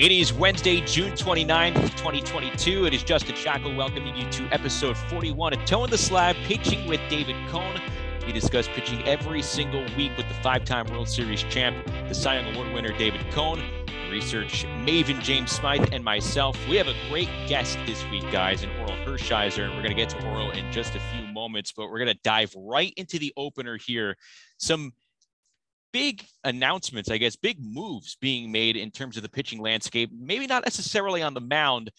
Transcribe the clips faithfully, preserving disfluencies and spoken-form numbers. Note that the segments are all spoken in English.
It is Wednesday, June twenty-ninth, twenty twenty-two. It is Justin Shackle welcoming you to episode forty-one of Toe in the Slab, Pitching with David Cone. We discuss pitching every single week with the five-time World Series champ, the Cy Young Award winner, David Cone, research maven James Smythe, and myself. We have a great guest this week, guys, in Orel Hershiser, and we're going to get to Orel in just a few moments, but we're going to dive right into the opener here. Some big announcements, I guess, big moves being made in terms of the pitching landscape, maybe not necessarily on the mound,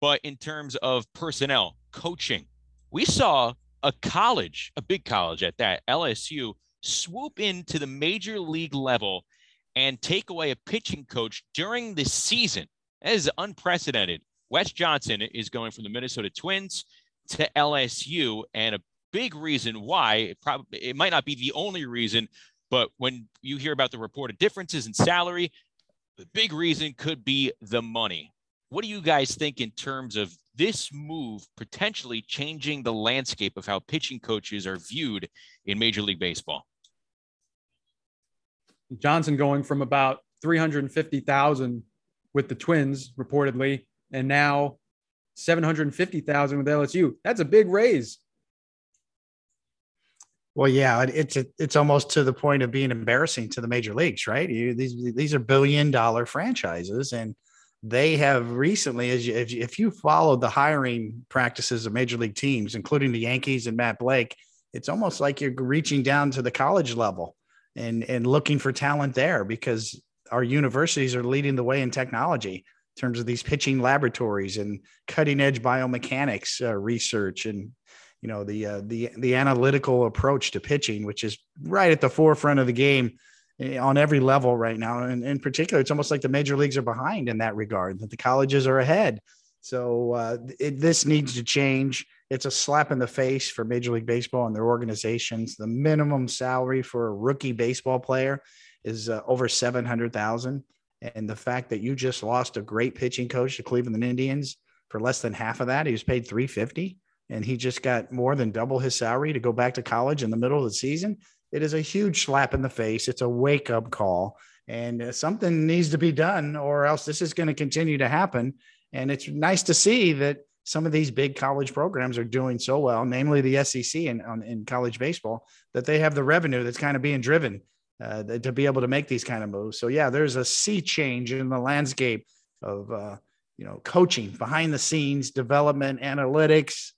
but in terms of personnel, coaching. We saw a college, a big college at that, L S U, swoop into the major league level and take away a pitching coach during the season. That is unprecedented. Wes Johnson is going from the Minnesota Twins to L S U, and a big reason why, it, probably, it might not be the only reason, but when you hear about the reported differences in salary, the big reason could be the money. What do you guys think in terms of this move potentially changing the landscape of how pitching coaches are viewed in Major League Baseball? Johnson going from about three hundred fifty thousand dollars with the Twins, reportedly, and now seven hundred fifty thousand dollars with L S U. That's a big raise. Well, yeah, it's it's almost to the point of being embarrassing to the major leagues, right? You, these these are billion dollar franchises, and they have recently, as you, if, you, if you followed the hiring practices of major league teams, including the Yankees and Matt Blake, it's almost like you're reaching down to the college level and and looking for talent there, because our universities are leading the way in technology in terms of these pitching laboratories and cutting edge biomechanics uh, research and. You know, the uh, the the analytical approach to pitching, which is right at the forefront of the game on every level right now. And in particular, it's almost like the major leagues are behind in that regard, that the colleges are ahead. So uh, it, this needs to change. It's a slap in the face for Major League Baseball and their organizations. The minimum salary for a rookie baseball player is uh, over seven hundred thousand dollars. And the fact that you just lost a great pitching coach to Cleveland Indians for less than half of that, he was paid three hundred fifty thousand dollars. And he just got more than double his salary to go back to college in the middle of the season. It is a huge slap in the face. It's a wake-up call, and something needs to be done, or else this is going to continue to happen. And it's nice to see that some of these big college programs are doing so well, namely the S E C in, on, in college baseball, that they have the revenue that's kind of being driven uh, to be able to make these kind of moves. So, yeah, there's a sea change in the landscape of, uh, you know, coaching, behind the scenes, development, analytics,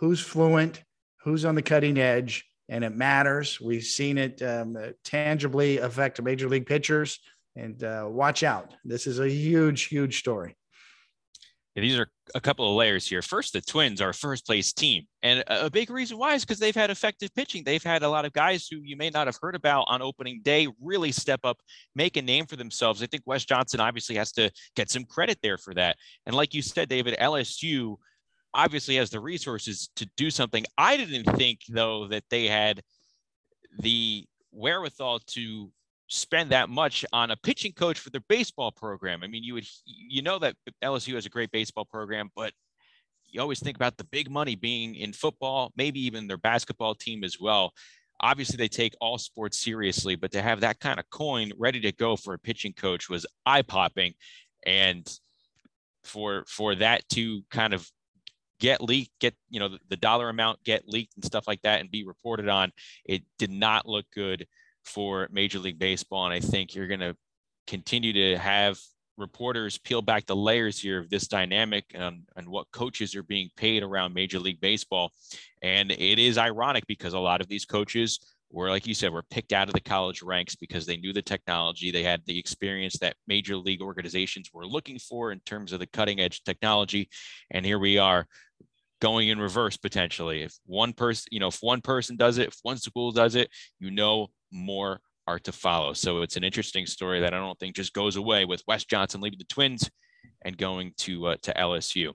who's fluent, who's on the cutting edge, and it matters. We've seen it um, tangibly affect major league pitchers, and uh, watch out. This is a huge, huge story. Yeah, these are a couple of layers here. First, the Twins are a first-place team, and a big reason why is because they've had effective pitching. They've had a lot of guys who you may not have heard about on opening day really step up, make a name for themselves. I think Wes Johnson obviously has to get some credit there for that. And like you said, David, L S U – obviously has the resources to do something. I didn't think, though, that they had the wherewithal to spend that much on a pitching coach for their baseball program. I mean, you would, you know that L S U has a great baseball program, but you always think about the big money being in football, maybe even their basketball team as well. Obviously, they take all sports seriously, but to have that kind of coin ready to go for a pitching coach was eye-popping. And for for that to kind of get leaked, get, you know, the dollar amount get leaked and stuff like that and be reported on, it did not look good for Major League Baseball. And I think you're going to continue to have reporters peel back the layers here of this dynamic and, and what coaches are being paid around Major League Baseball. And it is ironic because a lot of these coaches were, like you said, were picked out of the college ranks because they knew the technology. They had the experience that major league organizations were looking for in terms of the cutting edge technology. And here we are going in reverse potentially. If one person, you know, if one person does it, if one school does it, you know, more are to follow. So it's an interesting story that I don't think just goes away with Wes Johnson leaving the Twins and going to, uh, to L S U. All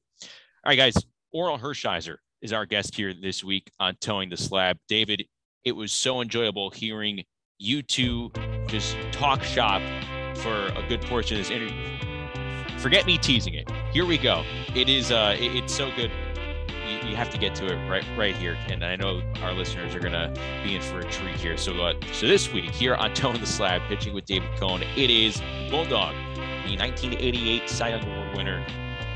right, guys, Orel Hershiser is our guest here this week on Towing the Slab. David, it was so enjoyable hearing you two just talk shop for a good portion of this interview. Forget me teasing it. Here we go. It is, uh, it, it's so good. You, you have to get to it right, right here. And I know our listeners are going to be in for a treat here. So, uh, so this week here on Toe in the Slab, Pitching with David Cone, it is Bulldog the nineteen eighty-eight Cy Young Award winner,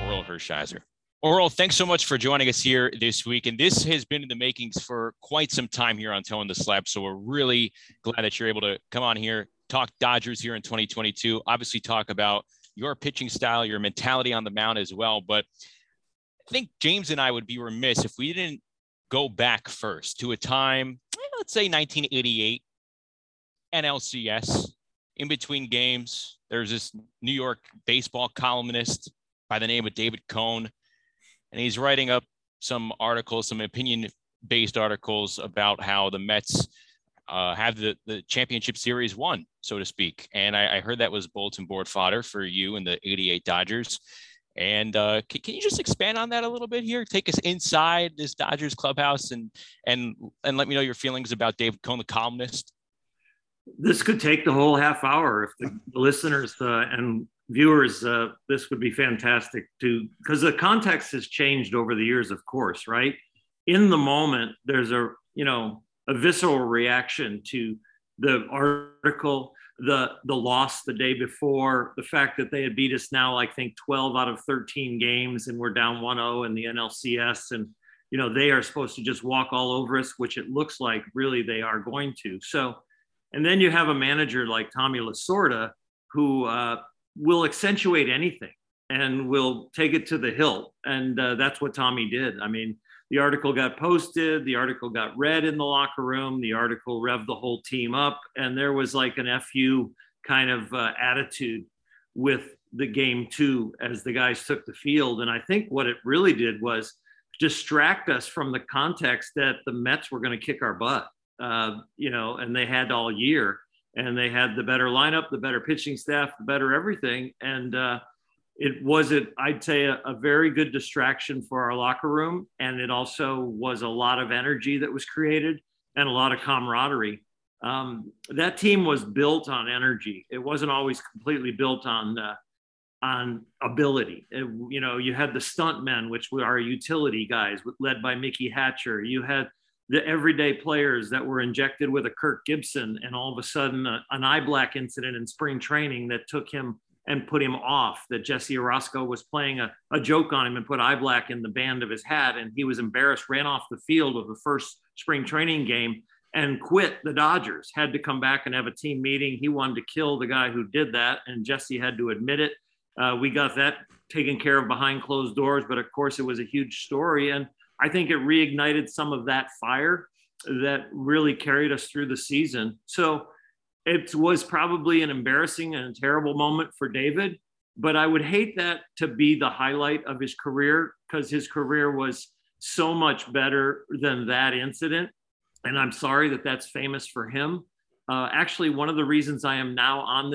Orel Hershiser. Orel, thanks so much for joining us here this week. And this has been in the makings for quite some time here on Toe in the Slab. So we're really glad that you're able to come on here, talk Dodgers here in twenty twenty-two, obviously talk about your pitching style, your mentality on the mound as well. But I think James and I would be remiss if we didn't go back first to a time, let's say nineteen eighty-eight, N L C S. In between games, there's this New York baseball columnist by the name of David Cone, and he's writing up some articles, some opinion-based articles about how the Mets uh, have the, the championship series won, so to speak. And I, I heard that was bulletin board fodder for you and the eighty-eight Dodgers. And uh, can, can you just expand on that a little bit here? Take us inside this Dodgers clubhouse and and and let me know your feelings about David Cone, the columnist. This could take the whole half hour if the, the listeners uh, and viewers, uh, this would be fantastic to, because the context has changed over the years, of course, right? In the moment, there's a, you know, a visceral reaction to the article, the, the loss the day before, the fact that they had beat us now, I think twelve out of thirteen games, and we're down one oh in the N L C S. And, you know, they are supposed to just walk all over us, which it looks like really they are going to. So, and then you have a manager like Tommy Lasorda, who uh, will accentuate anything and will take it to the hilt. And uh, that's what Tommy did. I mean, the article got posted, the article got read in the locker room, the article revved the whole team up. And there was like an F U kind of uh, attitude with the game two as the guys took the field. And I think what it really did was distract us from the context that the Mets were going to kick our butt. Uh, you know, and they had all year, and they had the better lineup, the better pitching staff, the better everything. And uh, it wasn't, I'd say, a, a very good distraction for our locker room. And it also was a lot of energy that was created and a lot of camaraderie. Um, that team was built on energy. It wasn't always completely built on uh, on ability. It, you know, you had the stuntmen, which were our utility guys, led by Mickey Hatcher. You had the everyday players that were injected with a Kirk Gibson, and all of a sudden a, an eye black incident in spring training that took him and put him off, that Jesse Orozco was playing a, a joke on him and put eye black in the band of his hat. And he was embarrassed, ran off the field with the first spring training game and quit the Dodgers, had to come back and have a team meeting. He wanted to kill the guy who did that, and Jesse had to admit it. Uh, we got that taken care of behind closed doors, but of course it was a huge story. And I think it reignited some of that fire that really carried us through the season. So it was probably an embarrassing and a terrible moment for David, but I would hate that to be the highlight of his career, because his career was so much better than that incident. And I'm sorry that that's famous for him. Uh, actually, one of the reasons I am now on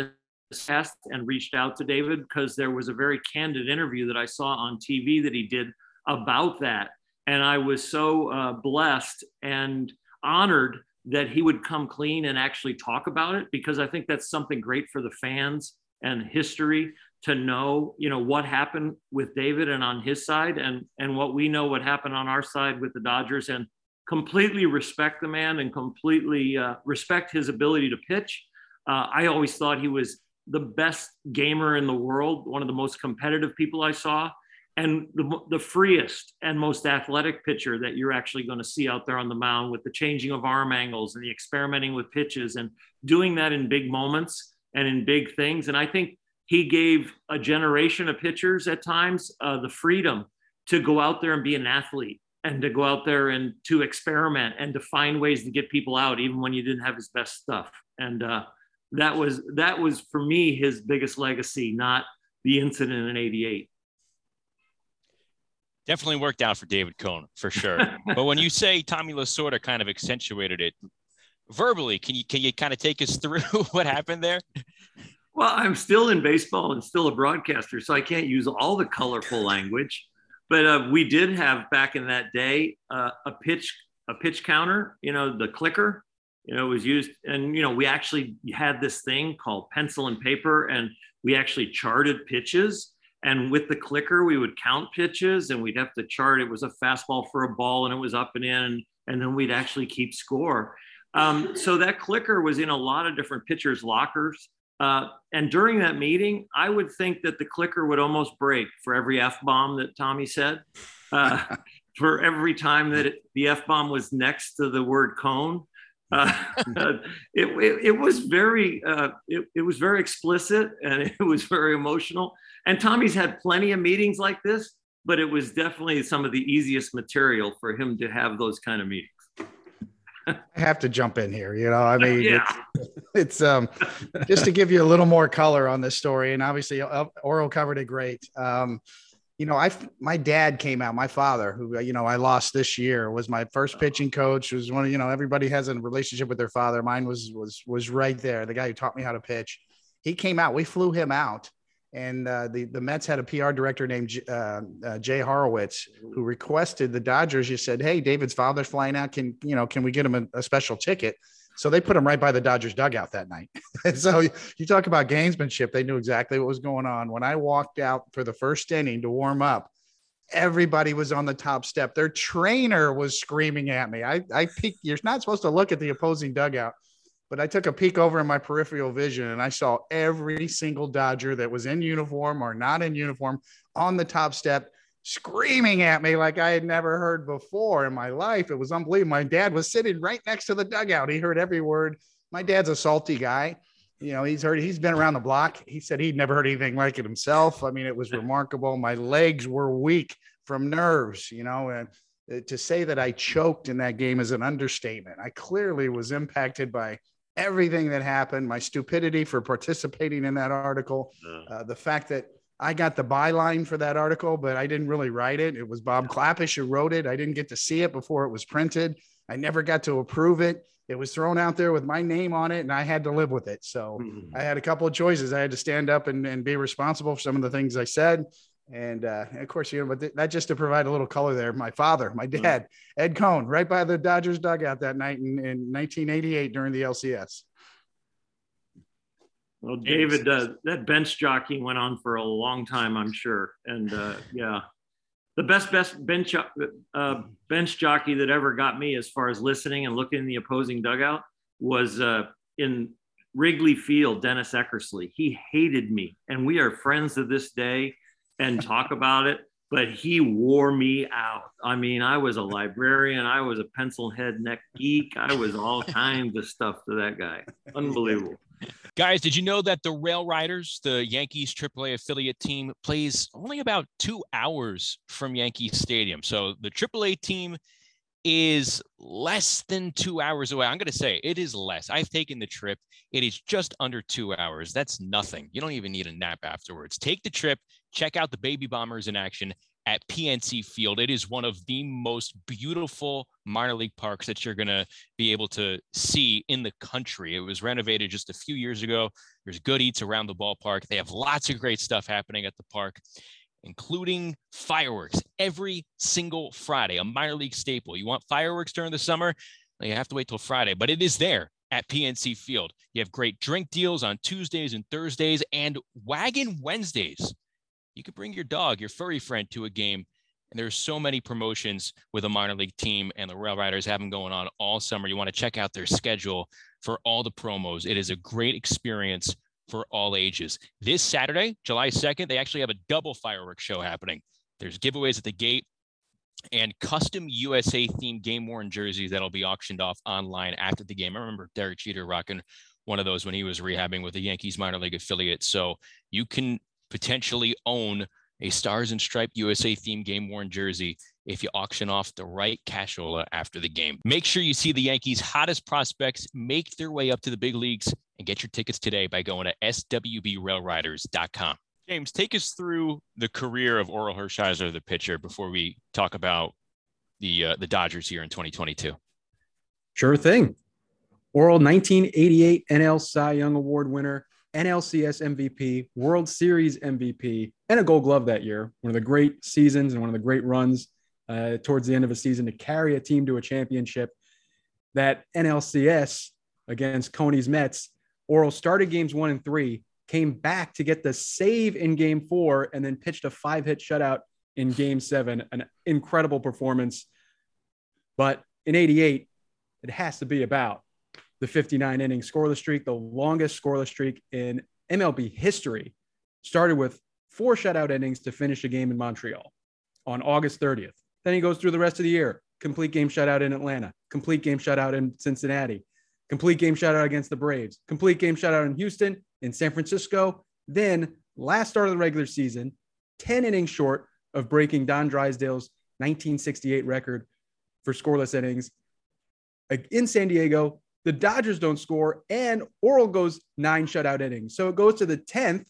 this cast and reached out to David, because there was a very candid interview that I saw on T V that he did about that. And I was so uh, blessed and honored that he would come clean and actually talk about it, because I think that's something great for the fans and history to know, you know, what happened with David and on his side, and, and what we know what happened on our side with the Dodgers, and completely respect the man and completely uh, respect his ability to pitch. Uh, I always thought he was the best gamer in the world, one of the most competitive people I saw, and the, the freest and most athletic pitcher that you're actually going to see out there on the mound, with the changing of arm angles and the experimenting with pitches and doing that in big moments and in big things. And I think he gave a generation of pitchers at times uh, the freedom to go out there and be an athlete, and to go out there and to experiment and to find ways to get people out, even when you didn't have his best stuff. And uh, that was, that was for me, his biggest legacy, not the incident in eighty-eight. Definitely worked out for David Cone, for sure. But when you say Tommy Lasorda kind of accentuated it verbally, can you can you kind of take us through what happened there? Well, I'm still in baseball and still a broadcaster, so I can't use all the colorful language. But uh, we did have back in that day uh, a pitch a pitch counter, you know, the clicker, you know, was used. And, you know, we actually had this thing called pencil and paper, and we actually charted pitches. And with the clicker, we would count pitches, and we'd have to chart. It was a fastball for a ball, and it was up and in, and then we'd actually keep score. Um, so that clicker was in a lot of different pitchers' lockers. Uh, and during that meeting, I would think that the clicker would almost break for every F-bomb that Tommy said, uh, for every time that it, the F-bomb was next to the word cone. Uh, it, it, it was very, uh, it, it was very explicit, and it was very emotional. And Tommy's had plenty of meetings like this, but it was definitely some of the easiest material for him to have those kind of meetings. I have to jump in here. You know, I mean, yeah. it's, it's um, just to give you a little more color on this story. And obviously Orel covered it great. Um, you know, I, my dad came out, my father, who, you know, I lost this year, was my first pitching coach, was one of, you know, everybody has a relationship with their father. Mine was, was, was right there. The guy who taught me how to pitch, he came out, we flew him out. And uh, the, the Mets had a P R director named uh, uh, Jay Horowitz, who requested the Dodgers. You said, hey, David's father's flying out. Can, you know, can we get him a, a special ticket? So they put him right by the Dodgers dugout that night. And so you, you talk about gamesmanship. They knew exactly what was going on. When I walked out for the first inning to warm up, everybody was on the top step. Their trainer was screaming at me. I, I peeked. You're not supposed to look at the opposing dugout. But I took a peek over in my peripheral vision, and I saw every single Dodger that was in uniform or not in uniform on the top step screaming at me like I had never heard before in my life. It was unbelievable. My dad was sitting right next to the dugout. He heard every word. My dad's a salty guy. You know, he's heard, he's been around the block. He said he'd never heard anything like it himself. I mean, it was remarkable. My legs were weak from nerves, you know, and to say that I choked in that game is an understatement. I clearly was impacted by everything that happened, my stupidity for participating in that article, uh, the fact that I got the byline for that article, but I didn't really write it. It was Bob Klapisch who wrote it. I didn't get to see it before it was printed. I never got to approve it. It was thrown out there with my name on it, and I had to live with it. So mm-hmm. I had a couple of choices. I had to stand up and, and be responsible for some of the things I said. And, uh, of course, you know, but th- that just to provide a little color there, my father, my dad, Ed Cohn, right by the Dodgers dugout that night in, in nineteen eighty-eight during the L C S. Well, David, uh, that bench jockeying went on for a long time, I'm sure. And, uh, yeah, the best, best bench, uh, bench jockey that ever got me as far as listening and looking in the opposing dugout was uh, in Wrigley Field, Dennis Eckersley. He hated me, and we are friends to this day and talk about it, but he wore me out. I mean, I was a librarian. I was a pencil head neck geek. I was all kinds of stuff to that guy. Unbelievable. Guys, did you know that the Rail Riders, the Yankees triple A affiliate team, plays only about two hours from Yankee Stadium? So the triple A team is less than two hours away. I'm going to say it is less. I've taken the trip. It is just under two hours. That's nothing. You don't even need a nap afterwards. Take the trip. Check out the Baby Bombers in action at P N C Field. It is one of the most beautiful minor league parks that you're going to be able to see in the country. It was renovated just a few years ago. There's good eats around the ballpark. They have lots of great stuff happening at the park, including fireworks every single Friday, a minor league staple. You want fireworks during the summer? You have to wait till Friday, but it is there at P N C Field. You have great drink deals on Tuesdays and Thursdays and Wagon Wednesdays. You could bring your dog, your furry friend, to a game. And there's so many promotions with a minor league team, and the Rail Riders have them going on all summer. You want to check out their schedule for all the promos. It is a great experience for all ages. This Saturday, July second, they actually have a double fireworks show happening. There's giveaways at the gate and custom U S A themed game worn jerseys that'll be auctioned off online after the game. I remember Derek Jeter rocking one of those when he was rehabbing with the Yankees minor league affiliate. So you can potentially own a Stars and Stripes U S A themed game worn jersey if you auction off the right cashola after the game. Make sure you see the Yankees' hottest prospects make their way up to the big leagues and get your tickets today by going to S W B rail riders dot com. James, take us through the career of Orel Hershiser, the pitcher, before we talk about the uh, the Dodgers here in twenty twenty-two. Sure thing. Orel, nineteen eighty-eight N L Cy Young Award winner, N L C S M V P, World Series M V P, and a Gold Glove that year. One of the great seasons and one of the great runs uh, towards the end of a season to carry a team to a championship. That N L C S against Coney's Mets, Orel started games one and three, came back to get the save in game four, and then pitched a five-hit shutout in game seven. An incredible performance. But in eighty-eight, it has to be about the fifty-nine inning scoreless streak, the longest scoreless streak in M L B history, started with four shutout innings to finish a game in Montreal on August thirtieth. Then he goes through the rest of the year, complete game shutout in Atlanta, complete game shutout in Cincinnati, complete game shutout against the Braves, complete game shutout in Houston, in San Francisco. Then last start of the regular season, ten innings short of breaking Don Drysdale's nineteen sixty-eight record for scoreless innings in San Diego. The Dodgers don't score, and Orel goes nine shutout innings. So it goes to the tenth.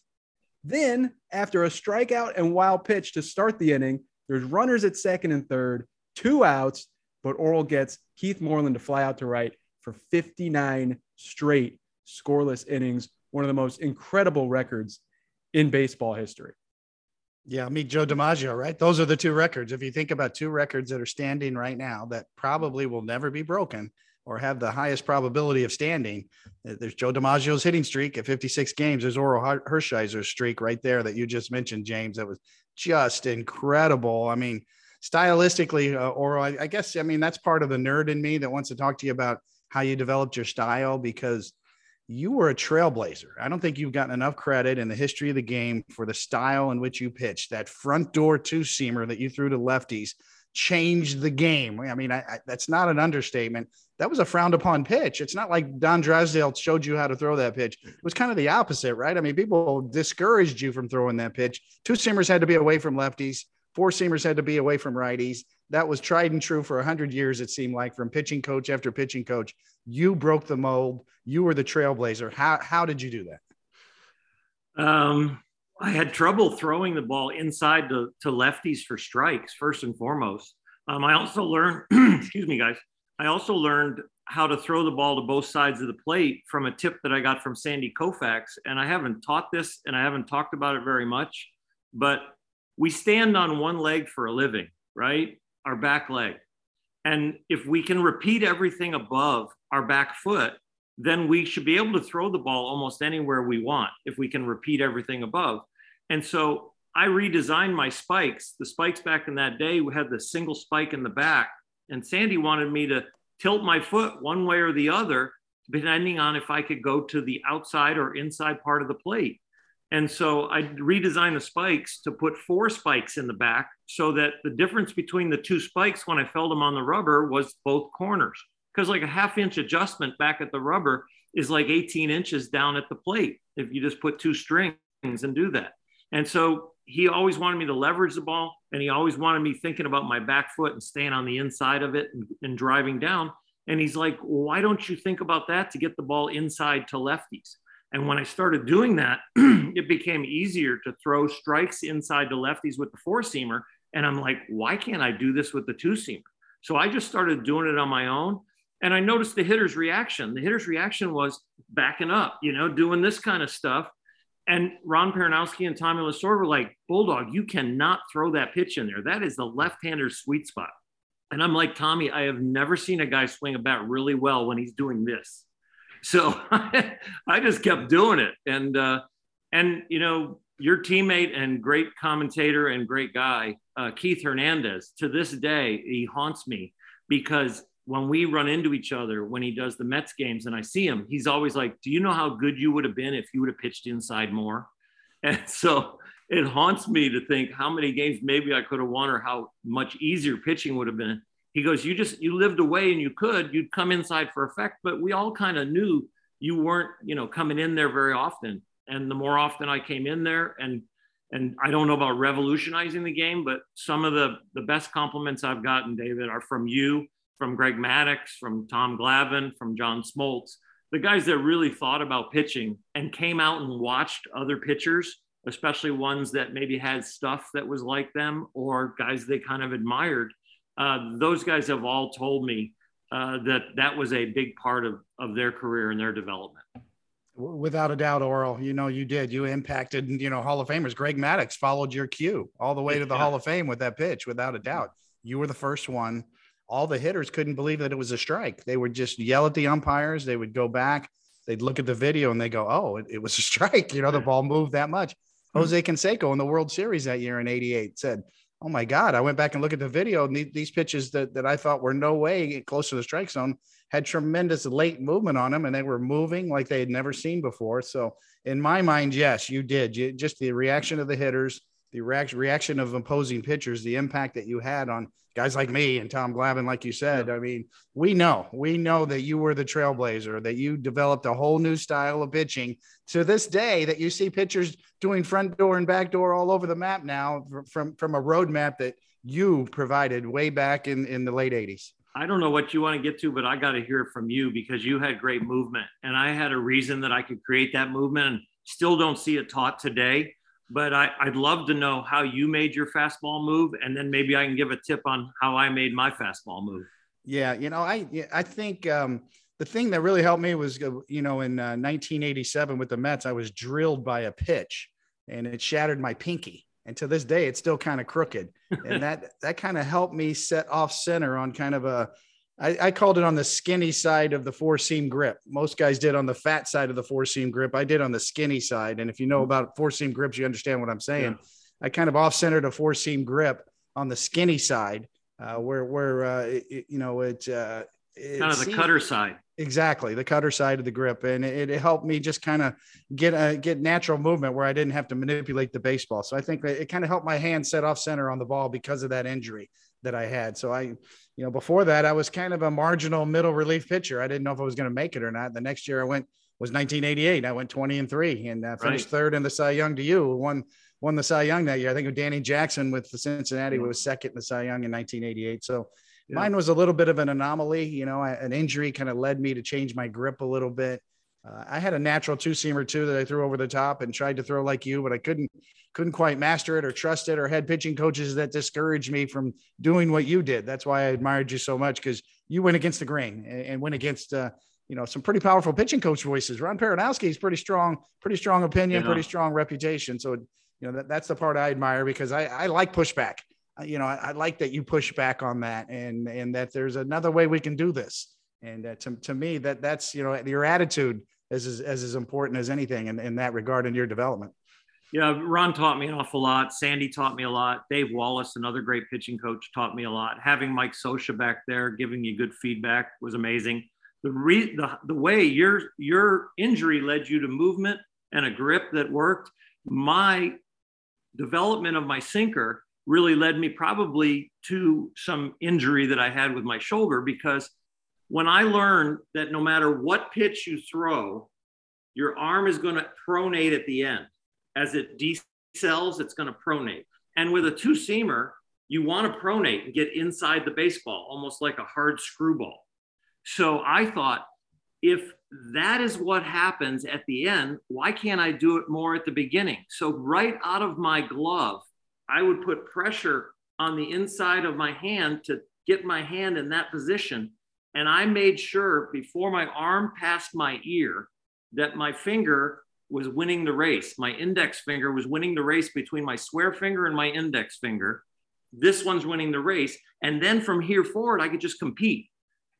Then, after a strikeout and wild pitch to start the inning, there's runners at second and third, two outs, but Orel gets Keith Moreland to fly out to right for fifty-nine straight scoreless innings, one of the most incredible records in baseball history. Yeah, meet Joe DiMaggio, right? Those are the two records. If you think about two records that are standing right now that probably will never be broken or have the highest probability of standing, there's Joe DiMaggio's hitting streak at fifty-six games. There's Orel Hershiser's streak right there that you just mentioned, James. That was just incredible. I mean, stylistically, uh, Orel, I, I guess, I mean, that's part of the nerd in me that wants to talk to you about how you developed your style, because you were a trailblazer. I don't think you've gotten enough credit in the history of the game for the style in which you pitched. That front door two-seamer that you threw to lefties changed the game. I mean, I, I, that's not an understatement. That was a frowned upon pitch. It's not like Don Drysdale showed you how to throw that pitch. It was kind of the opposite, right? I mean, people discouraged you from throwing that pitch. Two-seamers had to be away from lefties. Four-seamers had to be away from righties. That was tried and true for one hundred years, it seemed like, from pitching coach after pitching coach. You broke the mold. You were the trailblazer. How how did you do that? Um, I had trouble throwing the ball inside to, to lefties for strikes, first and foremost. Um, I also learned, excuse me, guys, I also learned how to throw the ball to both sides of the plate from a tip that I got from Sandy Koufax. And I haven't taught this, and I haven't talked about it very much, but we stand on one leg for a living, right? Our back leg. And if we can repeat everything above our back foot, then we should be able to throw the ball almost anywhere we want if we can repeat everything above. And so I redesigned my spikes. The spikes back in that day, we had the single spike in the back, and Sandy wanted me to tilt my foot one way or the other, depending on if I could go to the outside or inside part of the plate. And so I redesigned the spikes to put four spikes in the back so that the difference between the two spikes when I felt them on the rubber was both corners. Because like a half inch adjustment back at the rubber is like eighteen inches down at the plate if you just put two strings and do that. And so he always wanted me to leverage the ball, and he always wanted me thinking about my back foot and staying on the inside of it and, and driving down. And he's like, well, why don't you think about that to get the ball inside to lefties? And when I started doing that, it became easier to throw strikes inside to lefties with the four-seamer. And I'm like, why can't I do this with the two-seamer? So I just started doing it on my own. And I noticed the hitter's reaction. The hitter's reaction was backing up, you know, doing this kind of stuff. And Ron Perranoski and Tommy Lasorda were like, Bulldog, you cannot throw that pitch in there. That is the left-hander's sweet spot. And I'm like, Tommy, I have never seen a guy swing a bat really well when he's doing this. So I just kept doing it. And, uh, and you know, your teammate and great commentator and great guy, uh, Keith Hernandez, to this day, he haunts me, because when we run into each other, when he does the Mets games and I see him, he's always like, do you know how good you would have been if you would have pitched inside more? And so it haunts me to think how many games maybe I could have won or how much easier pitching would have been. He goes, you just, you lived away and you could, you'd come inside for effect, but we all kind of knew you weren't, you know, coming in there very often. And the more often I came in there, and, and I don't know about revolutionizing the game, but some of the, the best compliments I've gotten, David, are from you, from Greg Maddox, from Tom Glavine, from John Smoltz, the guys that really thought about pitching and came out and watched other pitchers, especially ones that maybe had stuff that was like them or guys they kind of admired. Uh, those guys have all told me uh, that that was a big part of, of their career and their development. Without a doubt, Orel, you know, you did. You impacted, you know, Hall of Famers. Greg Maddox followed your cue all the way to the yeah. Hall of Fame with that pitch, without a doubt. You were the first one. All the hitters couldn't believe that it was a strike. They would just yell at the umpires. They would go back. They'd look at the video and they go, oh, it, it was a strike. You know, the ball moved that much. Jose Canseco in the World Series that year in eighty-eight said, oh my God, I went back and looked at the video, and these pitches that, that I thought were no way close to the strike zone had tremendous late movement on them, and they were moving like they had never seen before. So in my mind, yes, you did. You, just the reaction of the hitters, the reaction reaction of opposing pitchers, the impact that you had on guys like me and Tom Glavine, like you said. Yeah. I mean, we know, we know that you were the trailblazer, that you developed a whole new style of pitching to this day that you see pitchers doing front door and back door all over the map now from, from a roadmap that you provided way back in, in the late eighties. I don't know what you want to get to, but I got to hear it from you because you had great movement, and I had a reason that I could create that movement, and still don't see it taught today. But I, I'd love to know how you made your fastball move, and then maybe I can give a tip on how I made my fastball move. Yeah, you know, I I think um, the thing that really helped me was, you know, in uh, nineteen eighty-seven with the Mets, I was drilled by a pitch, and it shattered my pinky. And to this day, it's still kind of crooked. And that that kind of helped me set off center on kind of a, I, I called it on the skinny side of the four-seam grip. Most guys did on the fat side of the four-seam grip. I did on the skinny side. And if you know about four-seam grips, you understand what I'm saying. Yeah. I kind of off-centered a four-seam grip on the skinny side uh, where, where uh, it, you know, it, uh, it kind of the seemed, cutter side. Exactly. The cutter side of the grip. And it, it helped me just kind of get a, get natural movement where I didn't have to manipulate the baseball. So I think it kind of helped my hand set off center on the ball because of that injury that I had. So I, you know, before that I was kind of a marginal middle relief pitcher. I didn't know if I was going to make it or not. The next year I went, was nineteen eighty-eight. I went twenty and three and uh, finished right. third in the Cy Young to you won, won the Cy Young that year. I think it was Danny Jackson with the Cincinnati mm-hmm. was second in the Cy Young in nineteen eighty-eight. So yeah. Mine was a little bit of an anomaly, you know, I, an injury kind of led me to change my grip a little bit. Uh, I had a natural two seamer too, that I threw over the top and tried to throw like you, but I couldn't, couldn't quite master it or trust it, or had pitching coaches that discouraged me from doing what you did. That's why I admired you so much, because you went against the grain and, and went against, uh, you know, some pretty powerful pitching coach voices. Ron Perranoski is pretty strong, pretty strong opinion, yeah. pretty strong reputation. So, you know, that, that's the part I admire, because I, I like pushback. You know, I, I like that you push back on that, and, and that there's another way we can do this. And uh, to, to me, that that's, you know, your attitude is, is, is as important as anything in, in that regard in your development. Yeah. Ron taught me an awful lot. Sandy taught me a lot. Dave Wallace, another great pitching coach, taught me a lot. Having Mike Scioscia back there, giving you good feedback was amazing. The re the, the way your, your injury led you to movement and a grip that worked, my development of my sinker really led me probably to some injury that I had with my shoulder, because when I learned that no matter what pitch you throw, your arm is going to pronate at the end. As it decels, it's going to pronate. And with a two-seamer, you want to pronate and get inside the baseball, almost like a hard screwball. So I thought, if that is what happens at the end, why can't I do it more at the beginning? So right out of my glove, I would put pressure on the inside of my hand to get my hand in that position. And I made sure before my arm passed my ear that my finger was winning the race. My index finger was winning the race between my square finger and my index finger. This one's winning the race. And then from here forward, I could just compete.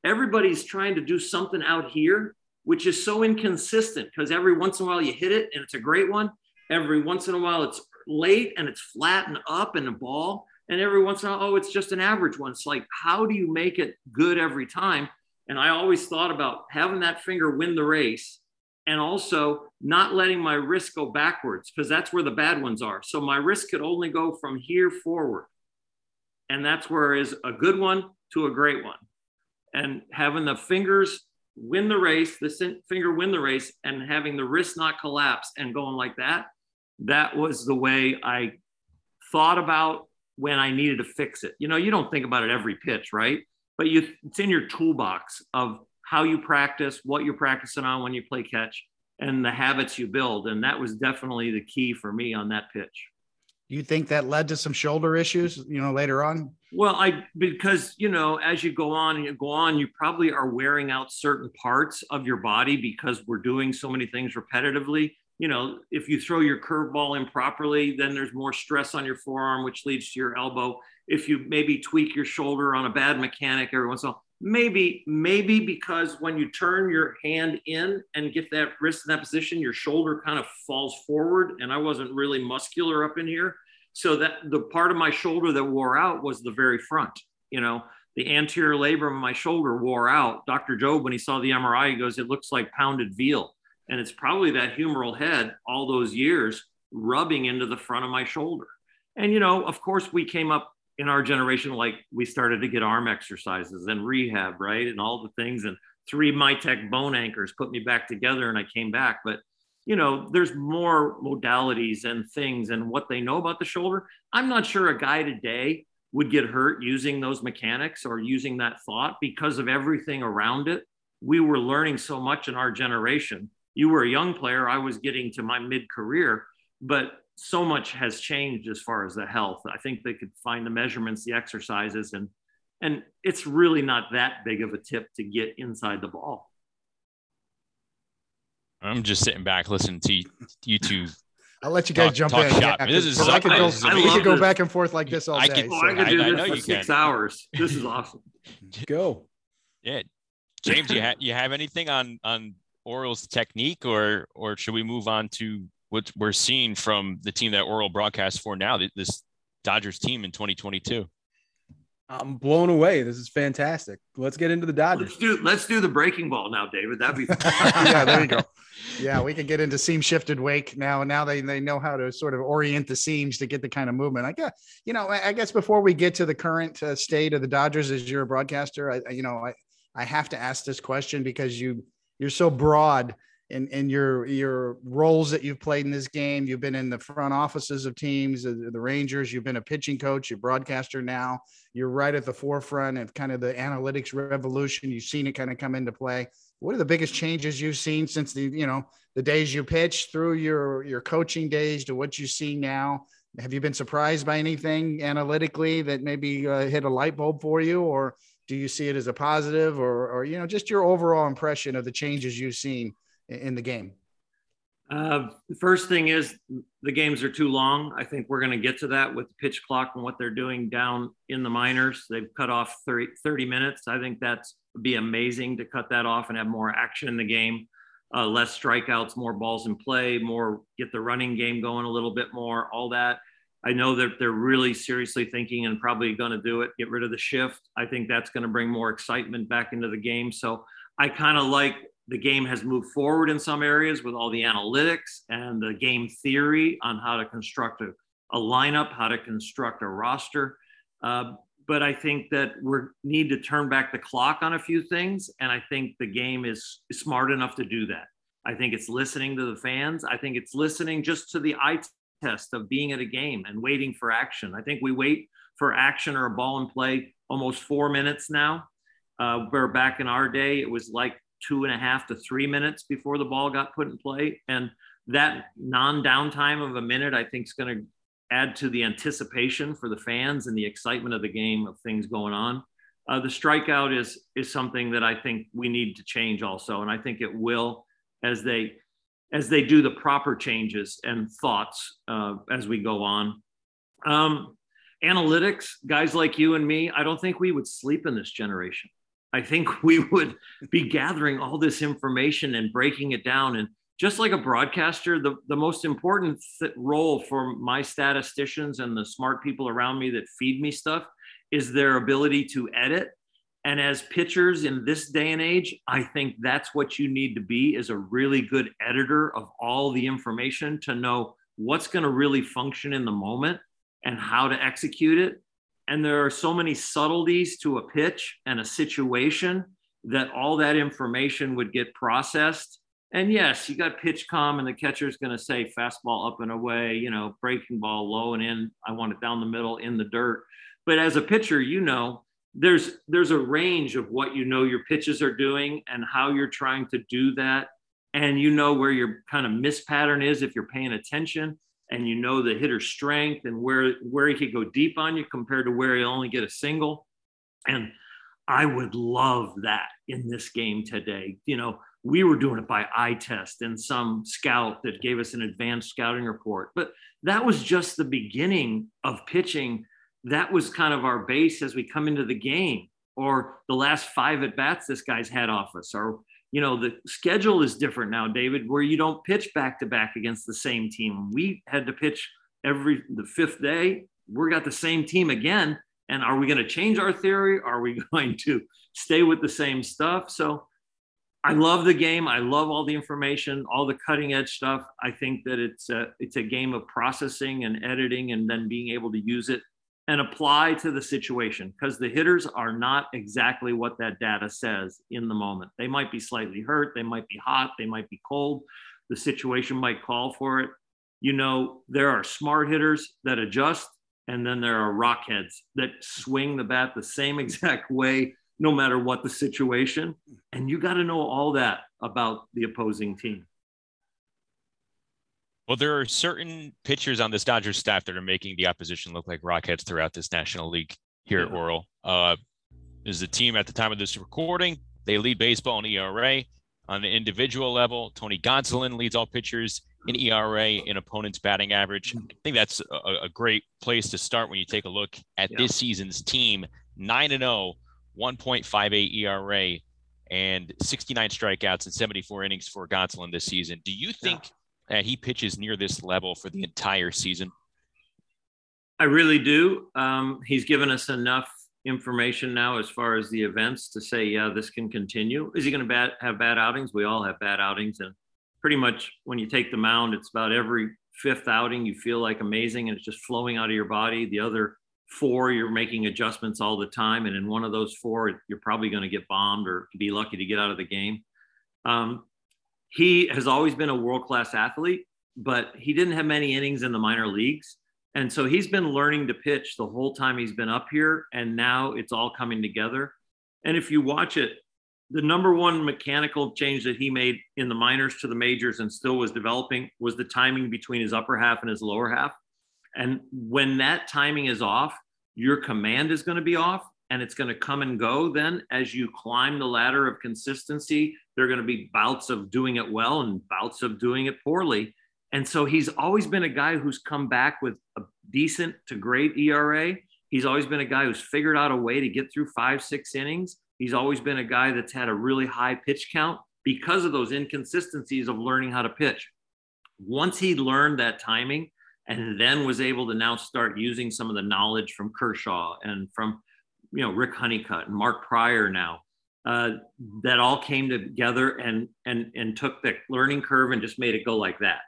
Everybody's trying to do something out here, which is so inconsistent, because every once in a while you hit it and it's a great one. Every once in a while it's late and it's flat and up and a ball, and every once in a while, oh, it's just an average one. It's like, how do you make it good every time? And I always thought about having that finger win the race, and also not letting my wrist go backwards, because that's where the bad ones are. So my wrist could only go from here forward, and that's where is a good one to a great one. And having the fingers win the race, the finger win the race, and having the wrist not collapse and going like that, that was the way I thought about when I needed to fix it. You know, you don't think about it every pitch, right? But you, it's in your toolbox of how you practice, what you're practicing on when you play catch, and the habits you build. And that was definitely the key for me on that pitch. Do you think that led to some shoulder issues, you know, later on? Well, I, because, you know, as you go on and you go on, you probably are wearing out certain parts of your body, because we're doing so many things repetitively. You know, if you throw your curveball improperly, then there's more stress on your forearm, which leads to your elbow. If you maybe tweak your shoulder on a bad mechanic every once in a while, maybe, maybe because when you turn your hand in and get that wrist in that position, your shoulder kind of falls forward. And I wasn't really muscular up in here. So that the part of my shoulder that wore out was the very front, you know, the anterior labrum of my shoulder wore out. Doctor Job, when he saw the M R I, he goes, it looks like pounded veal. And it's probably that humeral head all those years rubbing into the front of my shoulder. And, you know, of course we came up in our generation, like we started to get arm exercises and rehab, right? And all the things, and three MyTech bone anchors put me back together and I came back. But, you know, there's more modalities and things and what they know about the shoulder. I'm not sure a guy today would get hurt using those mechanics or using that thought because of everything around it. We were learning so much in our generation. You were a young player. I was getting to my mid-career, but so much has changed as far as the health. I think they could find the measurements, the exercises, and and it's really not that big of a tip to get inside the ball. I'm just sitting back listening to you two. I'll let you guys talk, jump talk in. Yeah, I mean, this is so, I could go, I, I we could go back and forth like this all I day. Could, so. I could do I, this I know for you six can. hours. This is awesome. Go. Yeah. James, you, ha- you have anything on, on Orel's technique, or or should we move on to what we're seeing from the team that Orel broadcasts for now, this Dodgers team in twenty twenty-two? I'm blown away. This is fantastic. Let's get into the Dodgers. Let's do, let's do the breaking ball now, David. That'd be yeah, there you go. Yeah, we can get into seam shifted wake now. Now they, they know how to sort of orient the seams to get the kind of movement. I guess, you know, I guess before we get to the current uh, state of the Dodgers as you're a broadcaster, I, you know, I, I have to ask this question because you, you're so broad in, in your, your roles that you've played in this game. You've been in the front offices of teams, the, the Rangers, you've been a pitching coach, you're a broadcaster now, you're right at the forefront of kind of the analytics revolution. You've seen it kind of come into play. What are the biggest changes you've seen since the, you know, the days you pitched through your, your coaching days to what you see now? Have you been surprised by anything analytically that maybe uh, hit a light bulb for you, or do you see it as a positive, or, or, you know, just your overall impression of the changes you've seen in the game? Uh, the first thing is the games are too long. I think we're going to get to that with the pitch clock and what they're doing down in the minors. They've cut off thirty, thirty minutes. I think that's be amazing to cut that off and have more action in the game, uh, less strikeouts, more balls in play, more get the running game going a little bit more, all that. I know that they're really seriously thinking and probably going to do it, get rid of the shift. I think that's going to bring more excitement back into the game. So I kind of like the game has moved forward in some areas with all the analytics and the game theory on how to construct a, a lineup, how to construct a roster. Uh, but I think that we need to turn back the clock on a few things. And I think the game is smart enough to do that. I think it's listening to the fans. I think it's listening just to the eye test of being at a game and waiting for action. I think we wait for action or a ball in play almost four minutes now, uh, where back in our day, it was like two and a half to three minutes before the ball got put in play. And that non-downtime of a minute, I think, is going to add to the anticipation for the fans and the excitement of the game of things going on. Uh, the strikeout is, is something that I think we need to change also. And I think it will, as they, as they do the proper changes and thoughts uh, as we go on. Um, analytics, guys like you and me, I don't think we would sleep in this generation. I think we would be gathering all this information and breaking it down. And just like a broadcaster, the, the most important th- role for my statisticians and the smart people around me that feed me stuff is their ability to edit. And as pitchers in this day and age, I think that's what you need to be, is a really good editor of all the information to know what's going to really function in the moment and how to execute it. And there are so many subtleties to a pitch and a situation that all that information would get processed. And yes, you got pitch comm and the catcher's going to say fastball up and away, you know, breaking ball low and in, I want it down the middle in the dirt. But as a pitcher, you know, There's there's a range of what you know your pitches are doing and how you're trying to do that. And you know where your kind of miss pattern is if you're paying attention, and you know the hitter's strength and where, where he could go deep on you compared to where he'll only get a single. And I would love that in this game today. You know, we were doing it by eye test and some scout that gave us an advanced scouting report. But that was just the beginning of pitching. That was kind of our base as we come into the game, or the last five at bats this guy's had off us, or, you know, the schedule is different now, David, where you don't pitch back to back against the same team. We had to pitch every the fifth day, we're got the same team again. And are we going to change our theory? Are we going to stay with the same stuff? So I love the game. I love all the information, all the cutting edge stuff. I think that it's a, it's a game of processing and editing and then being able to use it and apply to the situation, because the hitters are not exactly what that data says in the moment. They might be slightly hurt. They might be hot. They might be cold. The situation might call for it. You know, there are smart hitters that adjust, and then there are rockheads that swing the bat the same exact way, no matter what the situation. And you got to know all that about the opposing team. Well, there are certain pitchers on this Dodgers staff that are making the opposition look like rockheads throughout this National League here yeah. at Orel. Uh, is the team at the time of this recording, they lead baseball in E R A. On the individual level, Tony Gonsolin leads all pitchers in E R A in opponent's batting average. I think that's a, a great place to start when you take a look at yeah. this season's team. nine and oh, one point five eight E R A, and sixty-nine strikeouts and seventy-four innings for Gonsolin this season. Do you think yeah. that he pitches near this level for the entire season? I really do. Um, he's given us enough information now as far as the events to say, yeah, this can continue. Is he going to bat, have bad outings? We all have bad outings. And pretty much when you take the mound, it's about every fifth outing you feel like amazing and it's just flowing out of your body. The other four, you're making adjustments all the time. And in one of those four, you're probably going to get bombed or be lucky to get out of the game. Um, he has always been a world-class athlete, but he didn't have many innings in the minor leagues. And so he's been learning to pitch the whole time he's been up here, and now it's all coming together. And if you watch it, the number one mechanical change that he made in the minors to the majors and still was developing was the timing between his upper half and his lower half. And when that timing is off, your command is going to be off, and it's going to come and go. Then as you climb the ladder of consistency, there are going to be bouts of doing it well and bouts of doing it poorly. And so he's always been a guy who's come back with a decent to great E R A. He's always been a guy who's figured out a way to get through five, six innings. He's always been a guy that's had a really high pitch count because of those inconsistencies of learning how to pitch. Once he learned that timing and then was able to now start using some of the knowledge from Kershaw and from, you know, Rick Honeycutt and Mark Pryor now, uh, that all came together and, and, and took the learning curve and just made it go like that.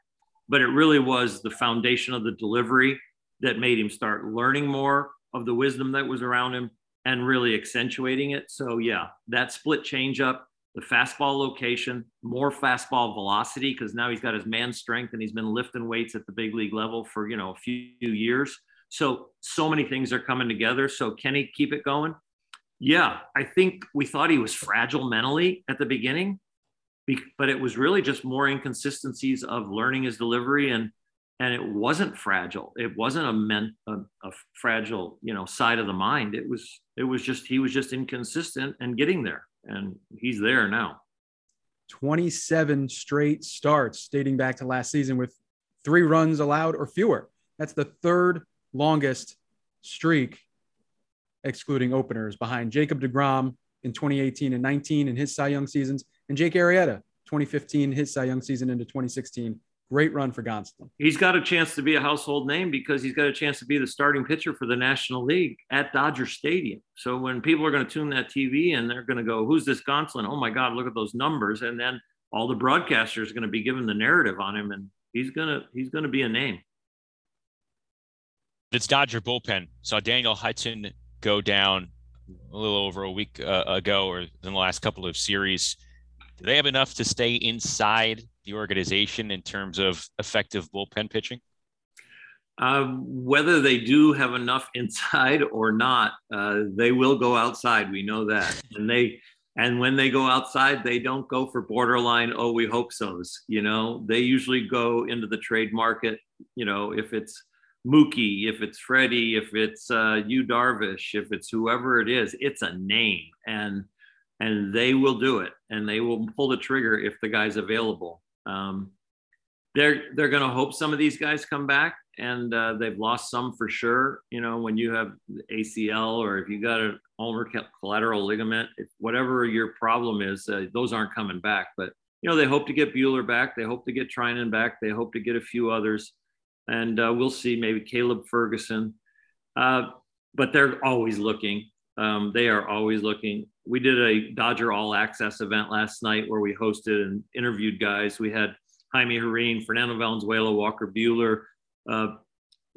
But it really was the foundation of the delivery that made him start learning more of the wisdom that was around him and really accentuating it. So yeah, that split changeup, the fastball location, more fastball velocity, because now he's got his man strength and he's been lifting weights at the big league level for, you know, a few years. So, so many things are coming together. So can he keep it going? Yeah, I think we thought he was fragile mentally at the beginning, but it was really just more inconsistencies of learning his delivery, and and it wasn't fragile. It wasn't a, meant, a, a fragile, you know, side of the mind. It was it was just he was just inconsistent and getting there, and he's there now. twenty-seven straight starts dating back to last season with three runs allowed or fewer. That's the third longest streak, excluding openers, behind Jacob deGrom in twenty eighteen and nineteen in his Cy Young seasons, and Jake Arrieta, twenty fifteen, his Cy Young season into twenty sixteen. Great run for Gonsolin. He's got a chance to be a household name because he's got a chance to be the starting pitcher for the National League at Dodger Stadium. So when people are going to tune that T V and they're going to go, who's this Gonsolin? Oh my God, look at those numbers. And then all the broadcasters are going to be given the narrative on him, and he's going to, he's going to be a name. This Dodger bullpen saw Daniel Hudson go down a little over a week uh, ago or in the last couple of series. Do they have enough to stay inside the organization in terms of effective bullpen pitching? Uh, whether they do have enough inside or not, uh, they will go outside. We know that. And they, and when they go outside, they don't go for borderline, oh, we hope so's, you know, they usually go into the trade market. You know, if it's Mookie, if it's Freddie, if it's uh, Yu Darvish, if it's whoever it is, it's a name. And And they will do it, and they will pull the trigger if the guy's available. Um, they're they're going to hope some of these guys come back, and uh, they've lost some for sure. You know, when you have A C L or if you got an ulnar collateral ligament, whatever your problem is, uh, those aren't coming back. But you know, they hope to get Buehler back. They hope to get Trinan back. They hope to get a few others. and uh, we'll see, maybe Caleb Ferguson. Uh, but they're always looking. Um, they are always looking. We did a Dodger All Access event last night where we hosted and interviewed guys. We had Jaime Herrin, Fernando Valenzuela, Walker Buehler, uh,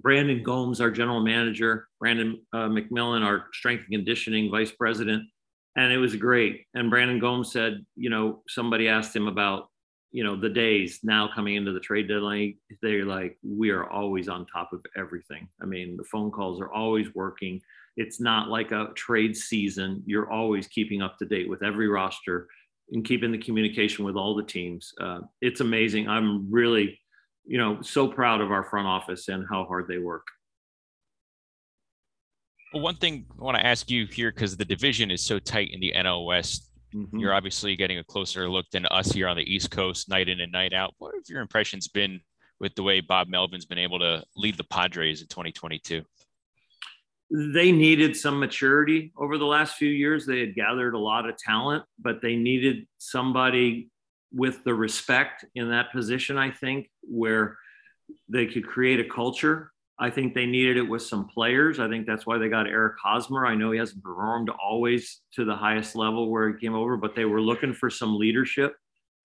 Brandon Gomes, our general manager, Brandon uh, McMillan, our strength and conditioning vice president. And it was great. And Brandon Gomes said, you know, somebody asked him about, you know, the days now coming into the trade deadline. They're like, we are always on top of everything. I mean, the phone calls are always working. It's not like a trade season. You're always keeping up to date with every roster and keeping the communication with all the teams. Uh, it's amazing. I'm really, you know, so proud of our front office and how hard they work. Well, one thing I want to ask you here, because the division is so tight in the N L West, mm-hmm. You're obviously getting a closer look than us here on the East Coast, night in and night out. What have your impressions been with the way Bob Melvin's been able to lead the Padres in twenty twenty-two? They needed some maturity over the last few years. They had gathered a lot of talent, but they needed somebody with the respect in that position, I think, where they could create a culture. I think they needed it with some players. I think that's why they got Eric Hosmer. I know he hasn't performed always to the highest level where he came over, but they were looking for some leadership.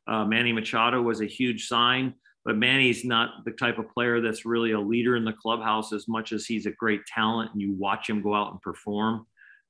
Uh, Manny Machado was a huge sign. But Manny's not the type of player that's really a leader in the clubhouse as much as he's a great talent, and you watch him go out and perform.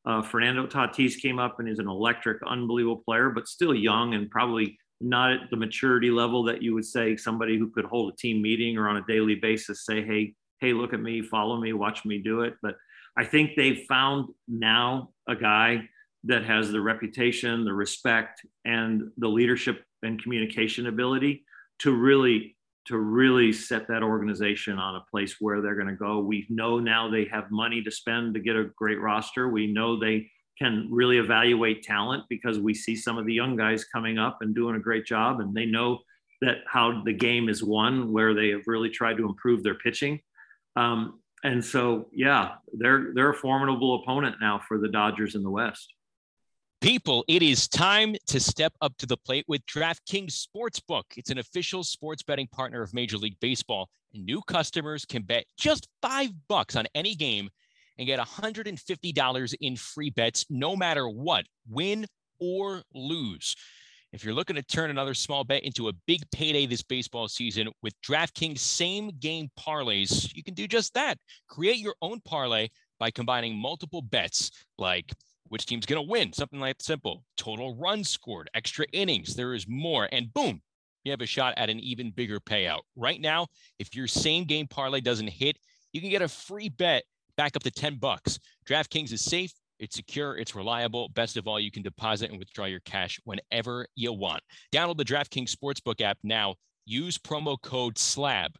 Uh, Fernando Tatis came up and is an electric, unbelievable player, but still young and probably not at the maturity level that you would say somebody who could hold a team meeting or on a daily basis say, hey, hey, look at me, follow me, watch me do it. But I think they've found now a guy that has the reputation, the respect, and the leadership and communication ability to really – to really set that organization on a place where they're going to go. We know now they have money to spend to get a great roster. We know they can really evaluate talent because we see some of the young guys coming up and doing a great job. And they know that how the game is won, where they have really tried to improve their pitching. Um, and so, yeah, they're, they're a formidable opponent now for the Dodgers in the West. People, it is time to step up to the plate with DraftKings Sportsbook. It's an official sports betting partner of Major League Baseball. New customers can bet just five bucks on any game and get one hundred fifty dollars in free bets, no matter what, win or lose. If you're looking to turn another small bet into a big payday this baseball season with DraftKings same game parlays, you can do just that. Create your own parlay by combining multiple bets like which team's going to win, something like that simple, total runs scored, extra innings, there is more, and boom, you have a shot at an even bigger payout. Right now, if your same game parlay doesn't hit, you can get a free bet back up to ten bucks. DraftKings is safe, it's secure, it's reliable. Best of all, you can deposit and withdraw your cash whenever you want. Download the DraftKings Sportsbook app now. Use promo code SLAB.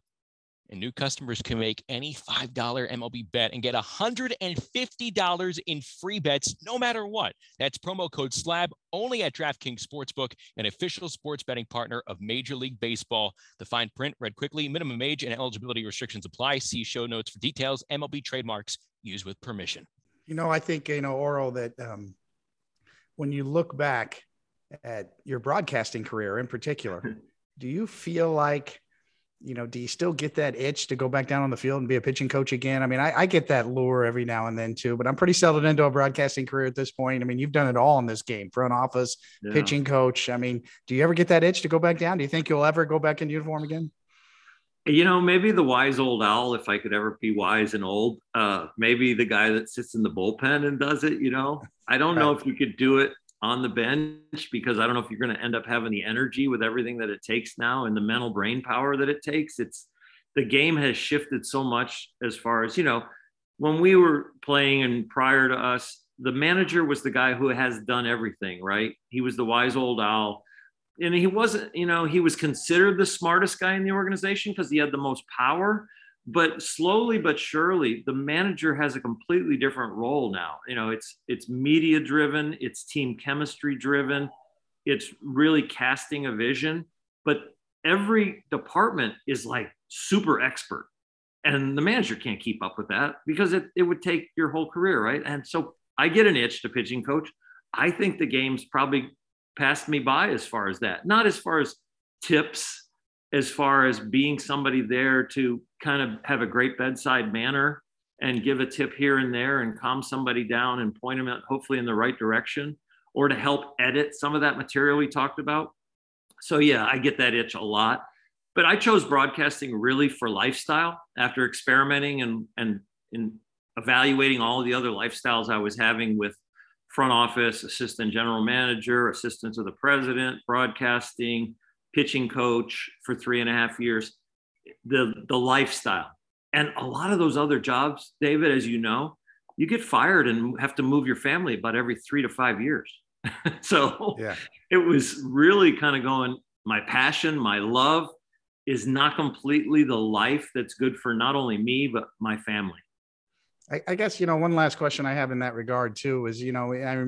And new customers can make any five dollar M L B bet and get one hundred fifty dollars in free bets, no matter what. That's promo code SLAB only at DraftKings Sportsbook, an official sports betting partner of Major League Baseball. The fine print read quickly. Minimum age and eligibility restrictions apply. See show notes for details. M L B trademarks used with permission. You know, I think, you know, Oral, that um, when you look back at your broadcasting career in particular, do you feel like, you know, do you still get that itch to go back down on the field and be a pitching coach again? I mean, I, I get that lure every now and then too, but I'm pretty settled into a broadcasting career at this point. I mean, you've done it all in this game, front office, yeah. pitching coach. I mean, do you ever get that itch to go back down? Do you think you'll ever go back in uniform again? You know, maybe the wise old owl, if I could ever be wise and old, uh, maybe the guy that sits in the bullpen and does it, you know, I don't know if you could do it on the bench, because I don't know if you're going to end up having the energy with everything that it takes now and the mental brain power that it takes. It's the game has shifted so much as far as, you know, when we were playing and prior to us, the manager was the guy who has done everything, right? He was the wise old owl. And he wasn't, you know, he was considered the smartest guy in the organization because he had the most power. But slowly but surely, the manager has a completely different role now. You know, it's it's media driven, it's team chemistry driven, it's really casting a vision. But every department is like super expert, and the manager can't keep up with that because it it would take your whole career, right? And so I get an itch to pitching coach. I think the game's probably passed me by as far as that, not as far as tips as far as being somebody there to kind of have a great bedside manner and give a tip here and there and calm somebody down and point them out, hopefully in the right direction, or to help edit some of that material we talked about. So yeah, I get that itch a lot, but I chose broadcasting really for lifestyle after experimenting and, and, and evaluating all the other lifestyles I was having with front office, assistant general manager, assistant to the president, broadcasting, pitching coach for three and a half years, the, the lifestyle. And a lot of those other jobs, David, as you know, you get fired and have to move your family about every three to five years. So yeah. It was really kind of going, my passion, my love is not completely the life that's good for not only me, but my family. I, I guess, you know, one last question I have in that regard too is, you know, I,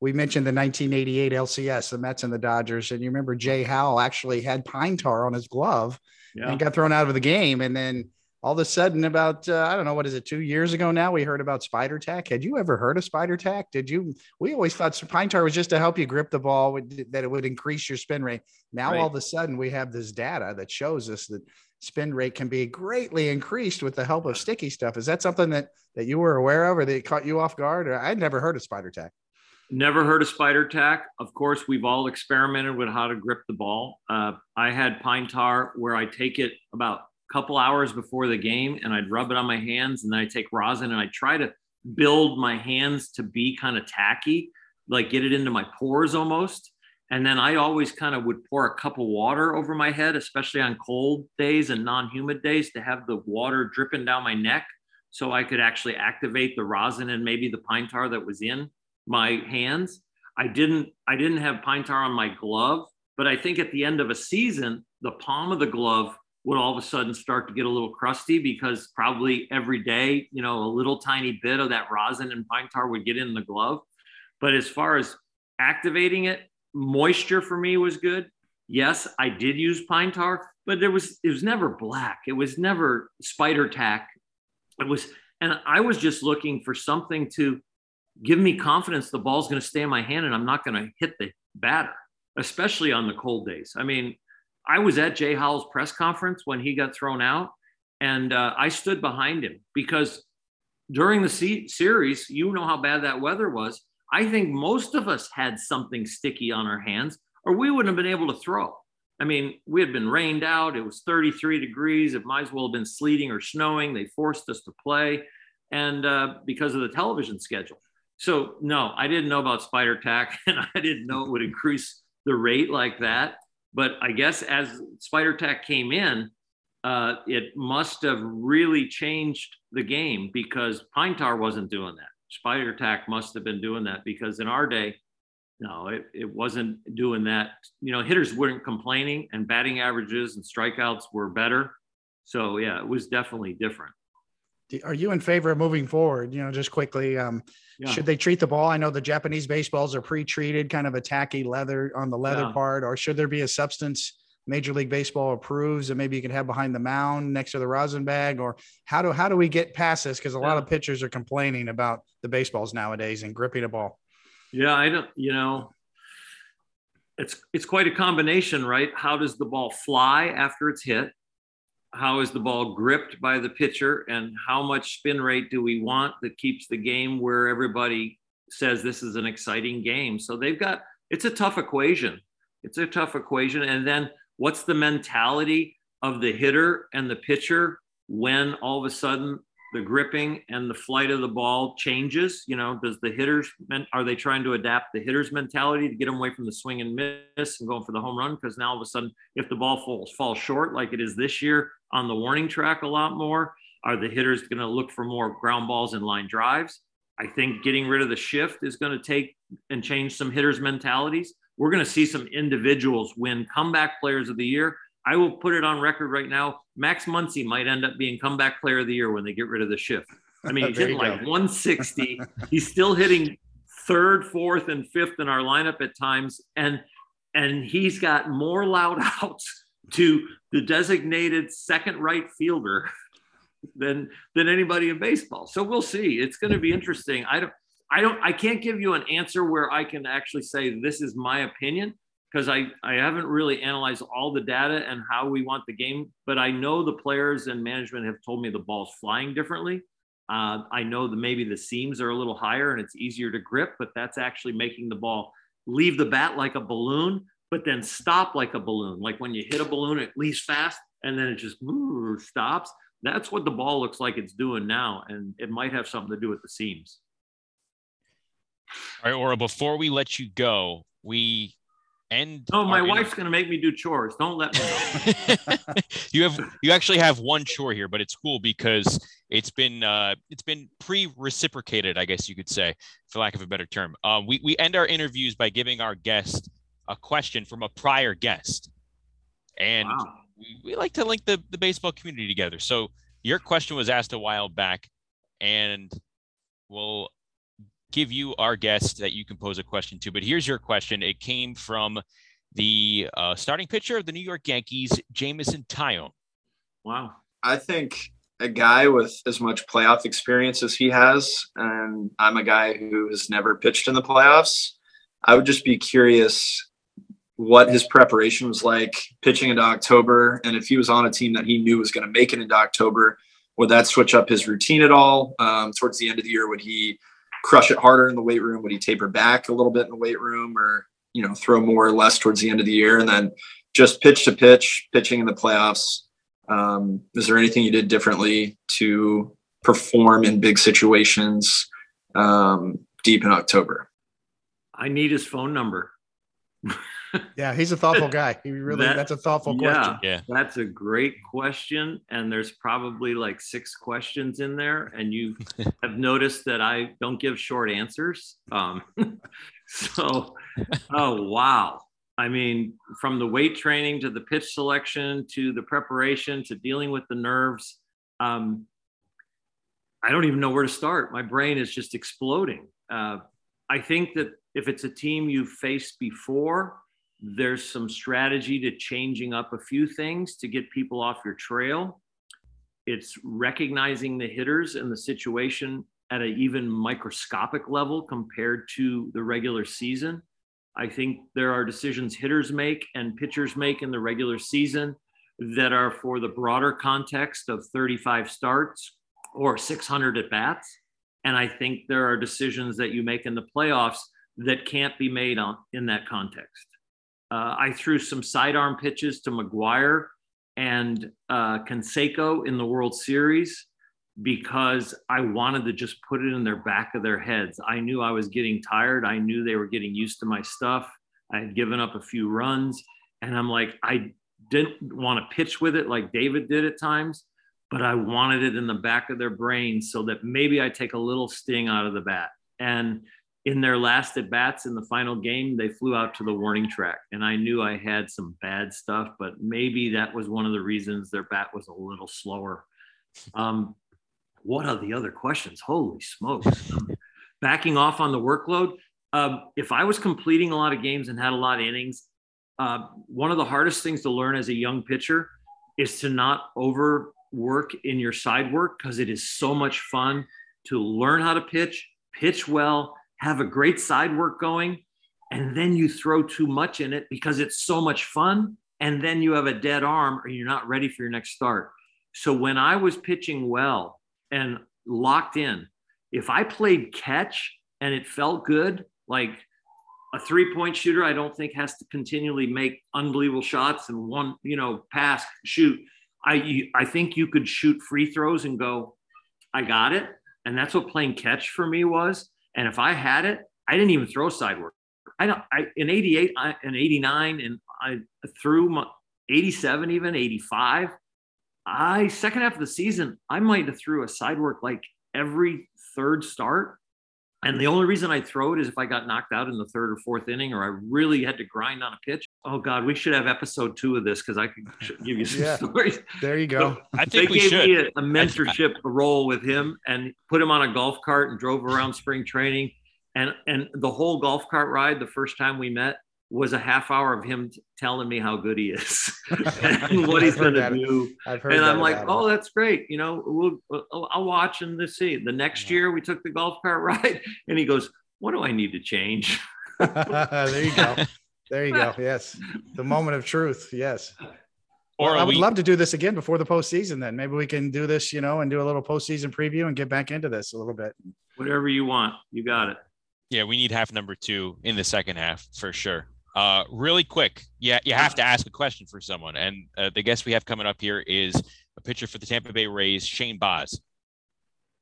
we mentioned the nineteen eighty-eight L C S, the Mets and the Dodgers. And you remember Jay Howell actually had pine tar on his glove yeah. and got thrown out of the game. And then all of a sudden about, uh, I don't know, what is it, two years ago now, we heard about spider tack. Had you ever heard of spider tack? Did you, we always thought pine tar was just to help you grip the ball, that it would increase your spin rate. Now, right. all of a sudden we have this data that shows us that spin rate can be greatly increased with the help of sticky stuff. Is that something that, that you were aware of or that caught you off guard? Or I'd never heard of spider tack. Never heard of spider tack. Of course, we've all experimented with how to grip the ball. Uh, I had pine tar where I take it about couple hours before the game and I'd rub it on my hands, and then I take rosin and I try to build my hands to be kind of tacky, like get it into my pores almost. And then I always kind of would pour a cup of water over my head, especially on cold days and non-humid days, to have the water dripping down my neck so I could actually activate the rosin and maybe the pine tar that was in my hands. I didn't, I didn't have pine tar on my glove, but I think at the end of a season, the palm of the glove would all of a sudden start to get a little crusty because probably every day, you know, a little tiny bit of that rosin and pine tar would get in the glove. But as far as activating it, moisture for me was good. Yes, I did use pine tar, but there was, it was never black. It was never spider tack. It was, and I was just looking for something to give me confidence the ball's going to stay in my hand and I'm not going to hit the batter, especially on the cold days. I mean, I was at Jay Howell's press conference when he got thrown out, and uh, I stood behind him because during the se- series, you know how bad that weather was. I think most of us had something sticky on our hands or we wouldn't have been able to throw. I mean, we had been rained out. It was thirty-three degrees. It might as well have been sleeting or snowing. They forced us to play, and uh, because of the television schedule. So no, I didn't know about spider tack, and I didn't know it would increase the rate like that. But I guess as spider tack came in, uh, it must have really changed the game because pine tar wasn't doing that. Spider tack must have been doing that because in our day, no, it, it wasn't doing that. You know, hitters weren't complaining and batting averages and strikeouts were better. So, yeah, it was definitely different. Are you in favor of moving forward? You know, just quickly, um, yeah. should they treat the ball? I know the Japanese baseballs are pre-treated, kind of a tacky leather on the leather yeah. part, or should there be a substance Major League Baseball approves that maybe you can have behind the mound next to the rosin bag? Or how do, how do we get past this? Because a yeah. lot of pitchers are complaining about the baseballs nowadays and gripping a ball. Yeah, I don't, you know, it's, it's quite a combination, right? How does the ball fly after it's hit? How is the ball gripped by the pitcher, and how much spin rate do we want that keeps the game where everybody says this is an exciting game? So they've got, it's a tough equation. It's a tough equation. And then what's the mentality of the hitter and the pitcher when all of a sudden the gripping and the flight of the ball changes? You know, does the hitters, are they trying to adapt the hitter's mentality to get them away from the swing and miss and going for the home run? Because now all of a sudden, if the ball falls, falls short like it is this year, on the warning track a lot more, are the hitters going to look for more ground balls and line drives? I think getting rid of the shift is going to take and change some hitters' mentalities. We're going to see some individuals win comeback players of the year. I will put it on record right now. Max Muncy might end up being comeback player of the year when they get rid of the shift. I mean, he's hitting like one sixty. He's still hitting third, fourth, and fifth in our lineup at times. And, and he's got more loud outs to the designated second right fielder than than anybody in baseball. So we'll see. It's going to be interesting. I don't, I don't, I can't give you an answer where I can actually say this is my opinion, because I, I haven't really analyzed all the data and how we want the game, but I know the players and management have told me the ball's flying differently. Uh, I know that maybe the seams are a little higher and it's easier to grip, but that's actually making the ball leave the bat like a balloon, but then stop like a balloon. Like when you hit a balloon, it leaves fast and then it just ooh, stops. That's what the ball looks like it's doing now. And it might have something to do with the seams. All right, Orel, before we let you go, we end. Oh, my wife's going to make me do chores. Don't let me. you have, you actually have one chore here, but it's cool because it's been, uh, it's been pre-reciprocated, I guess you could say, for lack of a better term. Uh, we, we end our interviews by giving our guest a question from a prior guest. And wow. we, we like to link the, the baseball community together. So your question was asked a while back, and we'll give you our guest that you can pose a question to. But here's your question. It came from the uh, starting pitcher of the New York Yankees, Jameson Taillon. Wow. I think a guy with as much playoff experience as he has, and I'm a guy who has never pitched in the playoffs, I would just be curious what his preparation was like pitching into October, and if he was on a team that he knew was going to make it into October, would that switch up his routine at all? Um, towards the end of the year, would he crush it harder in the weight room? Would he taper back a little bit in the weight room, or, you know, throw more or less towards the end of the year? And then just pitch to pitch, pitching in the playoffs. Um, is there anything you did differently to perform in big situations um, deep in October? I need his phone number. Yeah, he's a thoughtful guy. He really that, that's a thoughtful yeah, question. Yeah. That's a great question. And there's probably like six questions in there. And you have noticed that I don't give short answers. Um, so oh wow. I mean, from the weight training to the pitch selection to the preparation to dealing with the nerves. Um, I don't even know where to start. My brain is just exploding. Uh, I think that if it's a team you've faced before, there's some strategy to changing up a few things to get people off your trail. It's recognizing the hitters and the situation at an even microscopic level compared to the regular season. I think there are decisions hitters make and pitchers make in the regular season that are for the broader context of thirty-five starts or six hundred at bats. And I think there are decisions that you make in the playoffs that can't be made on, in that context. Uh, I threw some sidearm pitches to McGuire and uh, Canseco in the World Series because I wanted to just put it in their back of their heads. I knew I was getting tired. I knew they were getting used to my stuff. I had given up a few runs. And I'm like, I didn't want to pitch with it like David did at times, but I wanted it in the back of their brain so that maybe I take a little sting out of the bat. And in their last at bats in the final game, they flew out to the warning track. And I knew I had some bad stuff, but maybe that was one of the reasons their bat was a little slower. Um, what are the other questions? Holy smokes. Um, backing off on the workload. Um, if I was completing a lot of games and had a lot of innings, uh, one of the hardest things to learn as a young pitcher is to not over work in your side work, because it is so much fun to learn how to pitch, pitch well, have a great side work going, and then you throw too much in it because it's so much fun, and then you have a dead arm or you're not ready for your next start. So when I was pitching well and locked in, if I played catch and it felt good, like a three-point shooter, I don't think has to continually make unbelievable shots and one, you know, pass, shoot. I, I think you could shoot free throws and go, I got it. And that's what playing catch for me was. And if I had it, I didn't even throw side work. I don't, I, in eighty-eight and eighty-nine, and I threw my, eighty-seven, even eighty-five, I second half of the season, I might have threw a side work like every third start. And the only reason I throw it is if I got knocked out in the third or fourth inning, or I really had to grind on a pitch. Oh God, we should have episode two of this because I could give you some yeah. stories. There you go. So I think they we gave should. me a, a mentorship I, I, role with him and put him on a golf cart and drove around spring training, and and the whole golf cart ride the first time we met was a half hour of him t- telling me how good he is and what he's going to do. I've heard and I'm like, oh, that's great. You know, we'll, we'll I'll watch and let's see. The next yeah. year we took the golf cart ride and he goes, what do I need to change? There you go. There you go. Yes. The moment of truth. Yes. Or well, I would we, love to do this again before the postseason. Then maybe we can do this, you know, and do a little postseason preview and get back into this a little bit. Whatever you want. You got it. Yeah. We need half number two in the second half for sure. Uh, really quick. Yeah. You have to ask a question for someone. And uh, the guest we have coming up here is a pitcher for the Tampa Bay Rays, Shane Boz.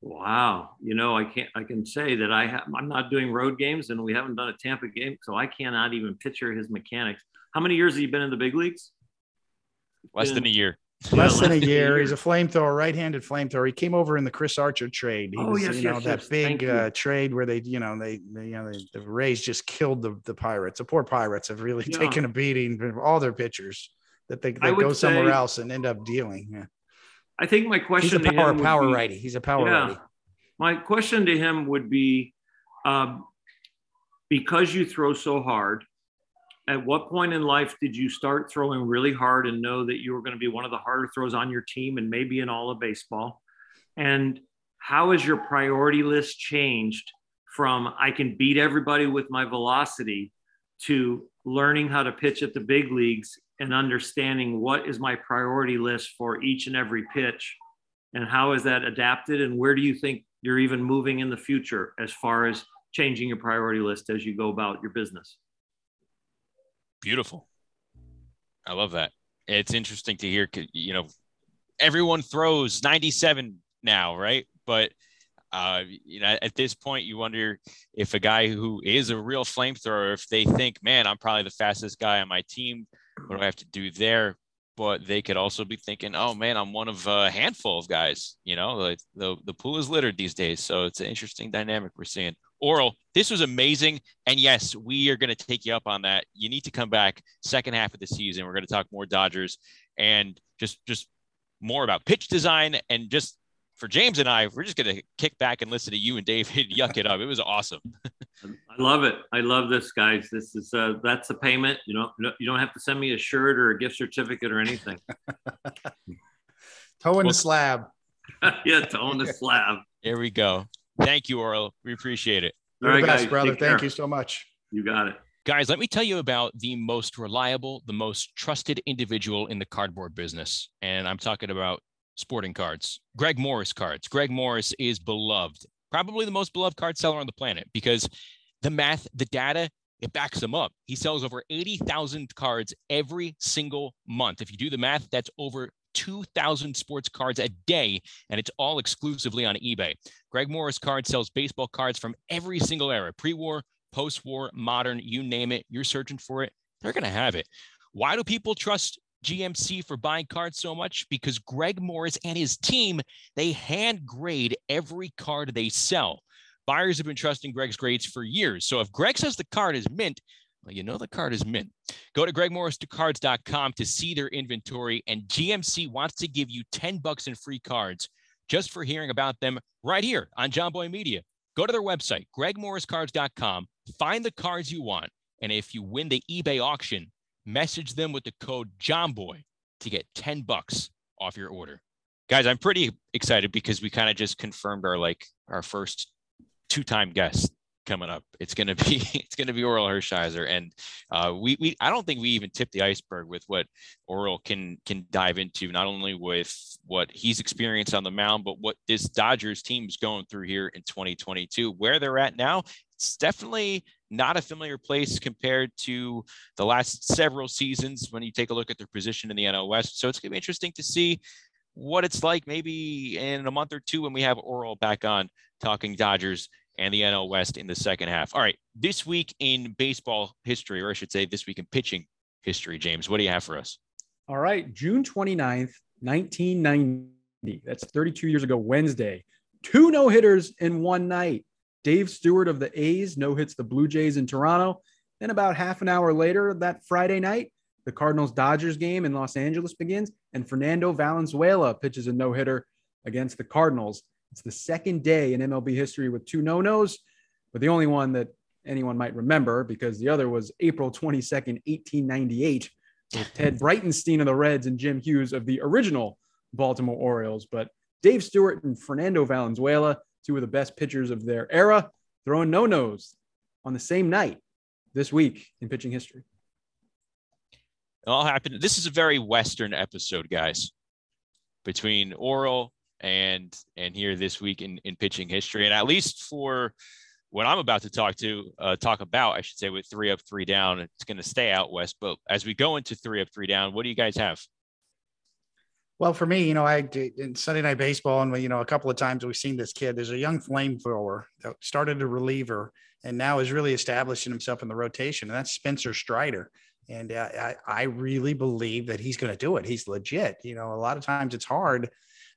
Wow. You know, I can't, I can say that I have, I'm not doing road games and we haven't done a Tampa game. So I cannot even picture his mechanics. How many years has he been in the big leagues? Less than a year. Less than a year. He's a flamethrower, right-handed flamethrower. He came over in the Chris Archer trade. He oh, was, yes, you know, yes, that yes. big uh, trade where they, you know, they, they you know, they, the Rays just killed the, the Pirates. The poor Pirates have really yeah. taken a beating from all their pitchers that they, they go somewhere say, else and end up dealing. Yeah. I think my question He's a power, to him power be, righty. He's a power yeah, righty. My question to him would be, um, because you throw so hard, at what point in life did you start throwing really hard and know that you were going to be one of the harder throws on your team and maybe in all of baseball? And how has your priority list changed from I can beat everybody with my velocity to learning how to pitch at the big leagues and understanding what is my priority list for each and every pitch? And how is that adapted? And where do you think you're even moving in the future as far as changing your priority list as you go about your business? Beautiful. I love that. It's interesting to hear, you know, everyone throws ninety-seven now, right? But, uh, you know, at this point, you wonder if a guy who is a real flamethrower, if they think, man, I'm probably the fastest guy on my team, what do I have to do there? But they could also be thinking, oh, man, I'm one of a handful of guys. You know, like the, the pool is littered these days. So it's an interesting dynamic we're seeing. Orel, this was amazing. And yes, we are going to take you up on that. You need to come back second half of the season. We're going to talk more Dodgers and just, just more about pitch design. And just for James and I, we're just going to kick back and listen to you and David yuck it up. It was awesome. I love it. I love this, guys. This is uh, that's a payment. You don't, you don't have to send me a shirt or a gift certificate or anything. Toe in the slab. Yeah, toe in the slab. There we go. Thank you, Orel. We appreciate it. All right, guys, brother. Thank you so much. You got it. Guys, let me tell you about the most reliable, the most trusted individual in the cardboard business. And I'm talking about sporting cards. Greg Morris cards. Greg Morris is beloved, probably the most beloved card seller on the planet because the math, the data, it backs him up. He sells over eighty thousand cards every single month. If you do the math, that's over two thousand sports cards a day, and it's all exclusively on eBay. Greg Morris Card sells baseball cards from every single era, pre-war, post-war, modern, you name it. You're searching for it, they're going to have it. Why do people trust G M C for buying cards so much? Because Greg Morris and his team, they hand grade every card they sell. Buyers have been trusting Greg's grades for years. So if Greg says the card is mint, well, you know the card is mint. Go to greg morris cards dot com to see their inventory, and G M C wants to give you ten bucks in free cards just for hearing about them right here on John Boy Media. Go to their website, greg morris cards dot com, find the cards you want, and if you win the eBay auction, message them with the code JOHNBOY to get ten bucks off your order. Guys, I'm pretty excited because we kind of just confirmed our like our first two-time guest. Coming up, it's gonna be it's gonna be Orel Hershiser, and uh, we we I don't think we even tipped the iceberg with what Orel can can dive into, not only with what he's experienced on the mound, but what this Dodgers team is going through here in twenty twenty-two, where they're at now. It's definitely not a familiar place compared to the last several seasons when you take a look at their position in the N L West. So it's gonna be interesting to see what it's like maybe in a month or two when we have Orel back on talking Dodgers and the N L West in the second half. All right, this week in baseball history, or I should say this week in pitching history, James, what do you have for us? All right, June twenty-ninth, nineteen ninety. That's thirty-two years ago Wednesday. Two no-hitters in one night. Dave Stewart of the A's no-hits the Blue Jays in Toronto. Then about half an hour later that Friday night, the Cardinals-Dodgers game in Los Angeles begins, and Fernando Valenzuela pitches a no-hitter against the Cardinals. It's the second day in M L B history with two no-nos, but the only one that anyone might remember because the other was April twenty-second, eighteen ninety-eight, with Ted Breitenstein of the Reds and Jim Hughes of the original Baltimore Orioles. But Dave Stewart and Fernando Valenzuela, two of the best pitchers of their era, throwing no-nos on the same night this week in pitching history. It all happened. This is a very Western episode, guys, between Orel and and here this week in, in pitching history. And at least for what I'm about to talk to uh, talk about, I should say, with three up, three down, it's going to stay out west. But as we go into three up, three down, what do you guys have? Well, for me, you know, I did in Sunday Night Baseball, and you know, a couple of times we've seen this kid. There's a young flamethrower that started a reliever and now is really establishing himself in the rotation, and that's Spencer Strider. And uh, I, I really believe that he's going to do it. He's legit. You know, a lot of times it's hard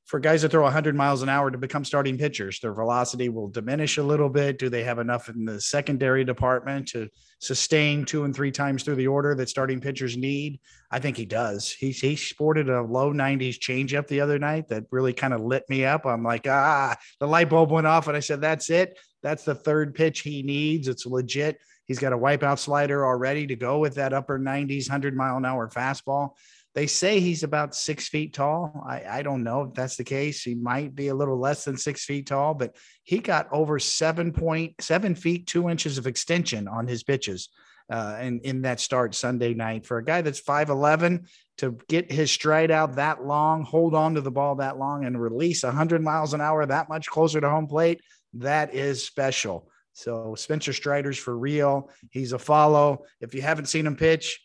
for guys that throw one hundred miles an hour to become starting pitchers. Their velocity will diminish a little bit. Do they have enough in the secondary department to sustain two and three times through the order that starting pitchers need? I think he does. He, he sported a low nineties changeup the other night that really kind of lit me up. I'm like, ah, the light bulb went off, and I said, that's it. That's the third pitch he needs. It's legit. He's got a wipeout slider already to go with that upper nineties, one hundred mile an hour fastball. They say he's about six feet tall. I, I don't know if that's the case. He might be a little less than six feet tall, but he got over seven point seven feet, two inches of extension on his pitches. Uh, and in that start Sunday night, for a guy that's five eleven to get his stride out that long, hold on to the ball that long, and release one hundred miles an hour that much closer to home plate, that is special. So Spencer Strider's for real. He's a follow. If you haven't seen him pitch,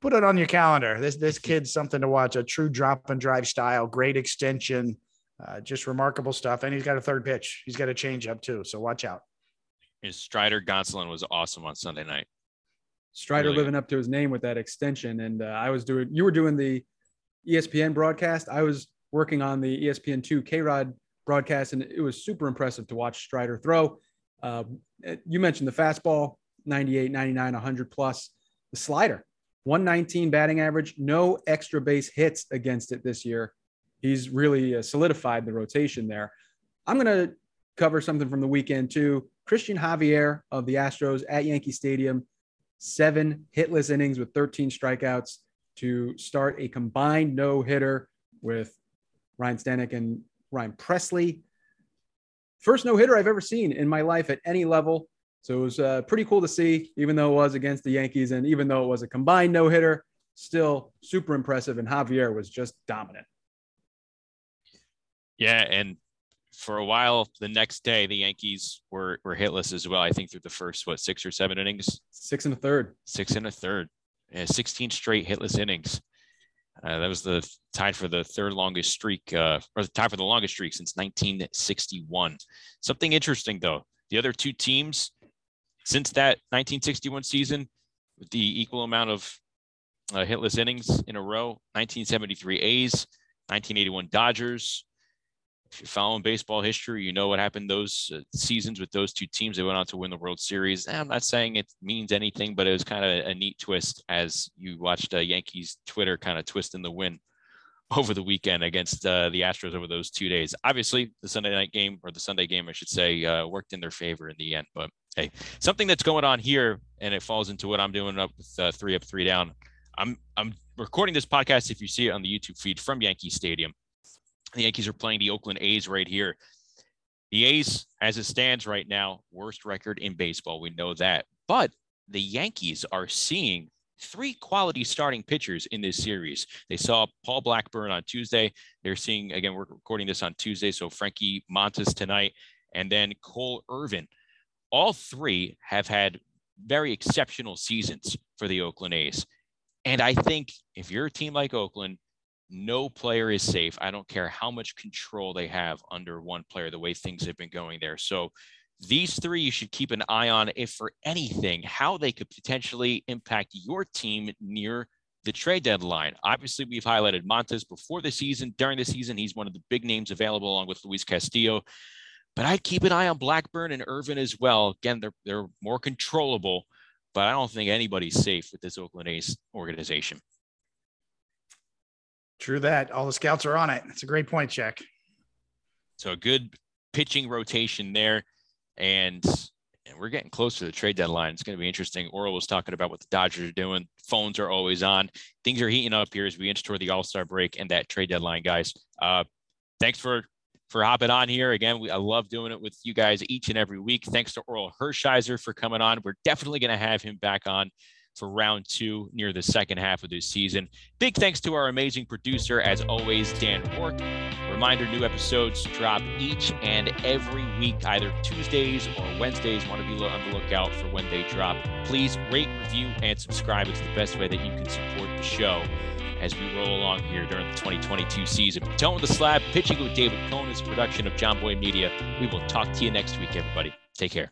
put it on your calendar. This this kid's something to watch. A true drop and drive style, great extension, uh, just remarkable stuff. And he's got a third pitch. He's got a changeup too. So watch out. And Strider Gonsolin was awesome on Sunday night. Strider really living up to his name with that extension. And uh, I was doing. You were doing the E S P N broadcast. I was working on the E S P N two K-Rod broadcast, and it was super impressive to watch Strider throw. Uh, you mentioned the fastball, ninety-eight, ninety-nine, one hundred plus. The slider, one nineteen batting average, no extra base hits against it this year. He's really uh, solidified the rotation there. I'm going to cover something from the weekend too. Christian Javier of the Astros at Yankee Stadium, seven hitless innings with thirteen strikeouts to start a combined no-hitter with Ryan Stanek and Ryan Presley. First no-hitter I've ever seen in my life at any level. So it was uh, pretty cool to see, even though it was against the Yankees and even though it was a combined no-hitter, still super impressive. And Javier was just dominant. Yeah, and for a while, the next day, the Yankees were were hitless as well. I think through the first, what, six or seven innings? Six and a third. Six and a third. Yeah, sixteen straight hitless innings. Uh, that was the tied for the third longest streak, uh, or the tie for the longest streak since nineteen sixty-one. Something interesting, though. The other two teams since that nineteen sixty-one season, with the equal amount of uh, hitless innings in a row, nineteen seventy-three A's, nineteen eighty-one Dodgers. If you're following baseball history, you know what happened those uh, seasons with those two teams. They went on to win the World Series. And I'm not saying it means anything, but it was kind of a neat twist as you watched uh, Yankees Twitter kind of twisting the win over the weekend against uh, the Astros over those two days. Obviously, the Sunday night game, or the Sunday game, I should say, uh, worked in their favor in the end. But, hey, something that's going on here, and it falls into what I'm doing up with uh, three up, three down. I'm I'm recording this podcast, if you see it on the YouTube feed, from Yankee Stadium. The Yankees are playing the Oakland A's right here. The A's, as it stands right now, worst record in baseball. We know that. But the Yankees are seeing three quality starting pitchers in this series. They saw Paul Blackburn on Tuesday. They're seeing, again, we're recording this on Tuesday, so Frankie Montes tonight, and then Cole Irvin. All three have had very exceptional seasons for the Oakland A's. And I think if you're a team like Oakland, no player is safe. I don't care how much control they have under one player, the way things have been going there. So these three you should keep an eye on, if for anything, how they could potentially impact your team near the trade deadline. Obviously, we've highlighted Montes before the season. During the season, he's one of the big names available along with Luis Castillo. But I'd keep an eye on Blackburn and Irvin as well. Again, they're, they're more controllable, but I don't think anybody's safe with this Oakland A's organization. True that. All the scouts are on it. That's a great point, Jack. So a good pitching rotation there. And, and we're getting close to the trade deadline. It's going to be interesting. Orel was talking about what the Dodgers are doing. Phones are always on. Things are heating up here as we inch toward the All-Star break and that trade deadline, guys. Uh, thanks for, for hopping on here. Again, we, I love doing it with you guys each and every week. Thanks to Orel Hershiser for coming on. We're definitely going to have him back on for round two near the second half of this season. Big thanks to our amazing producer, as always, Dan Rourke. Reminder, new episodes drop each and every week, either Tuesdays or Wednesdays. Want to be on the lookout for when they drop. Please rate, review, and subscribe. It's the best way that you can support the show as we roll along here during the twenty twenty-two season. Toe in the Slab, pitching with David Cone, is a production of John Boy Media. We will talk to you next week, everybody. Take care.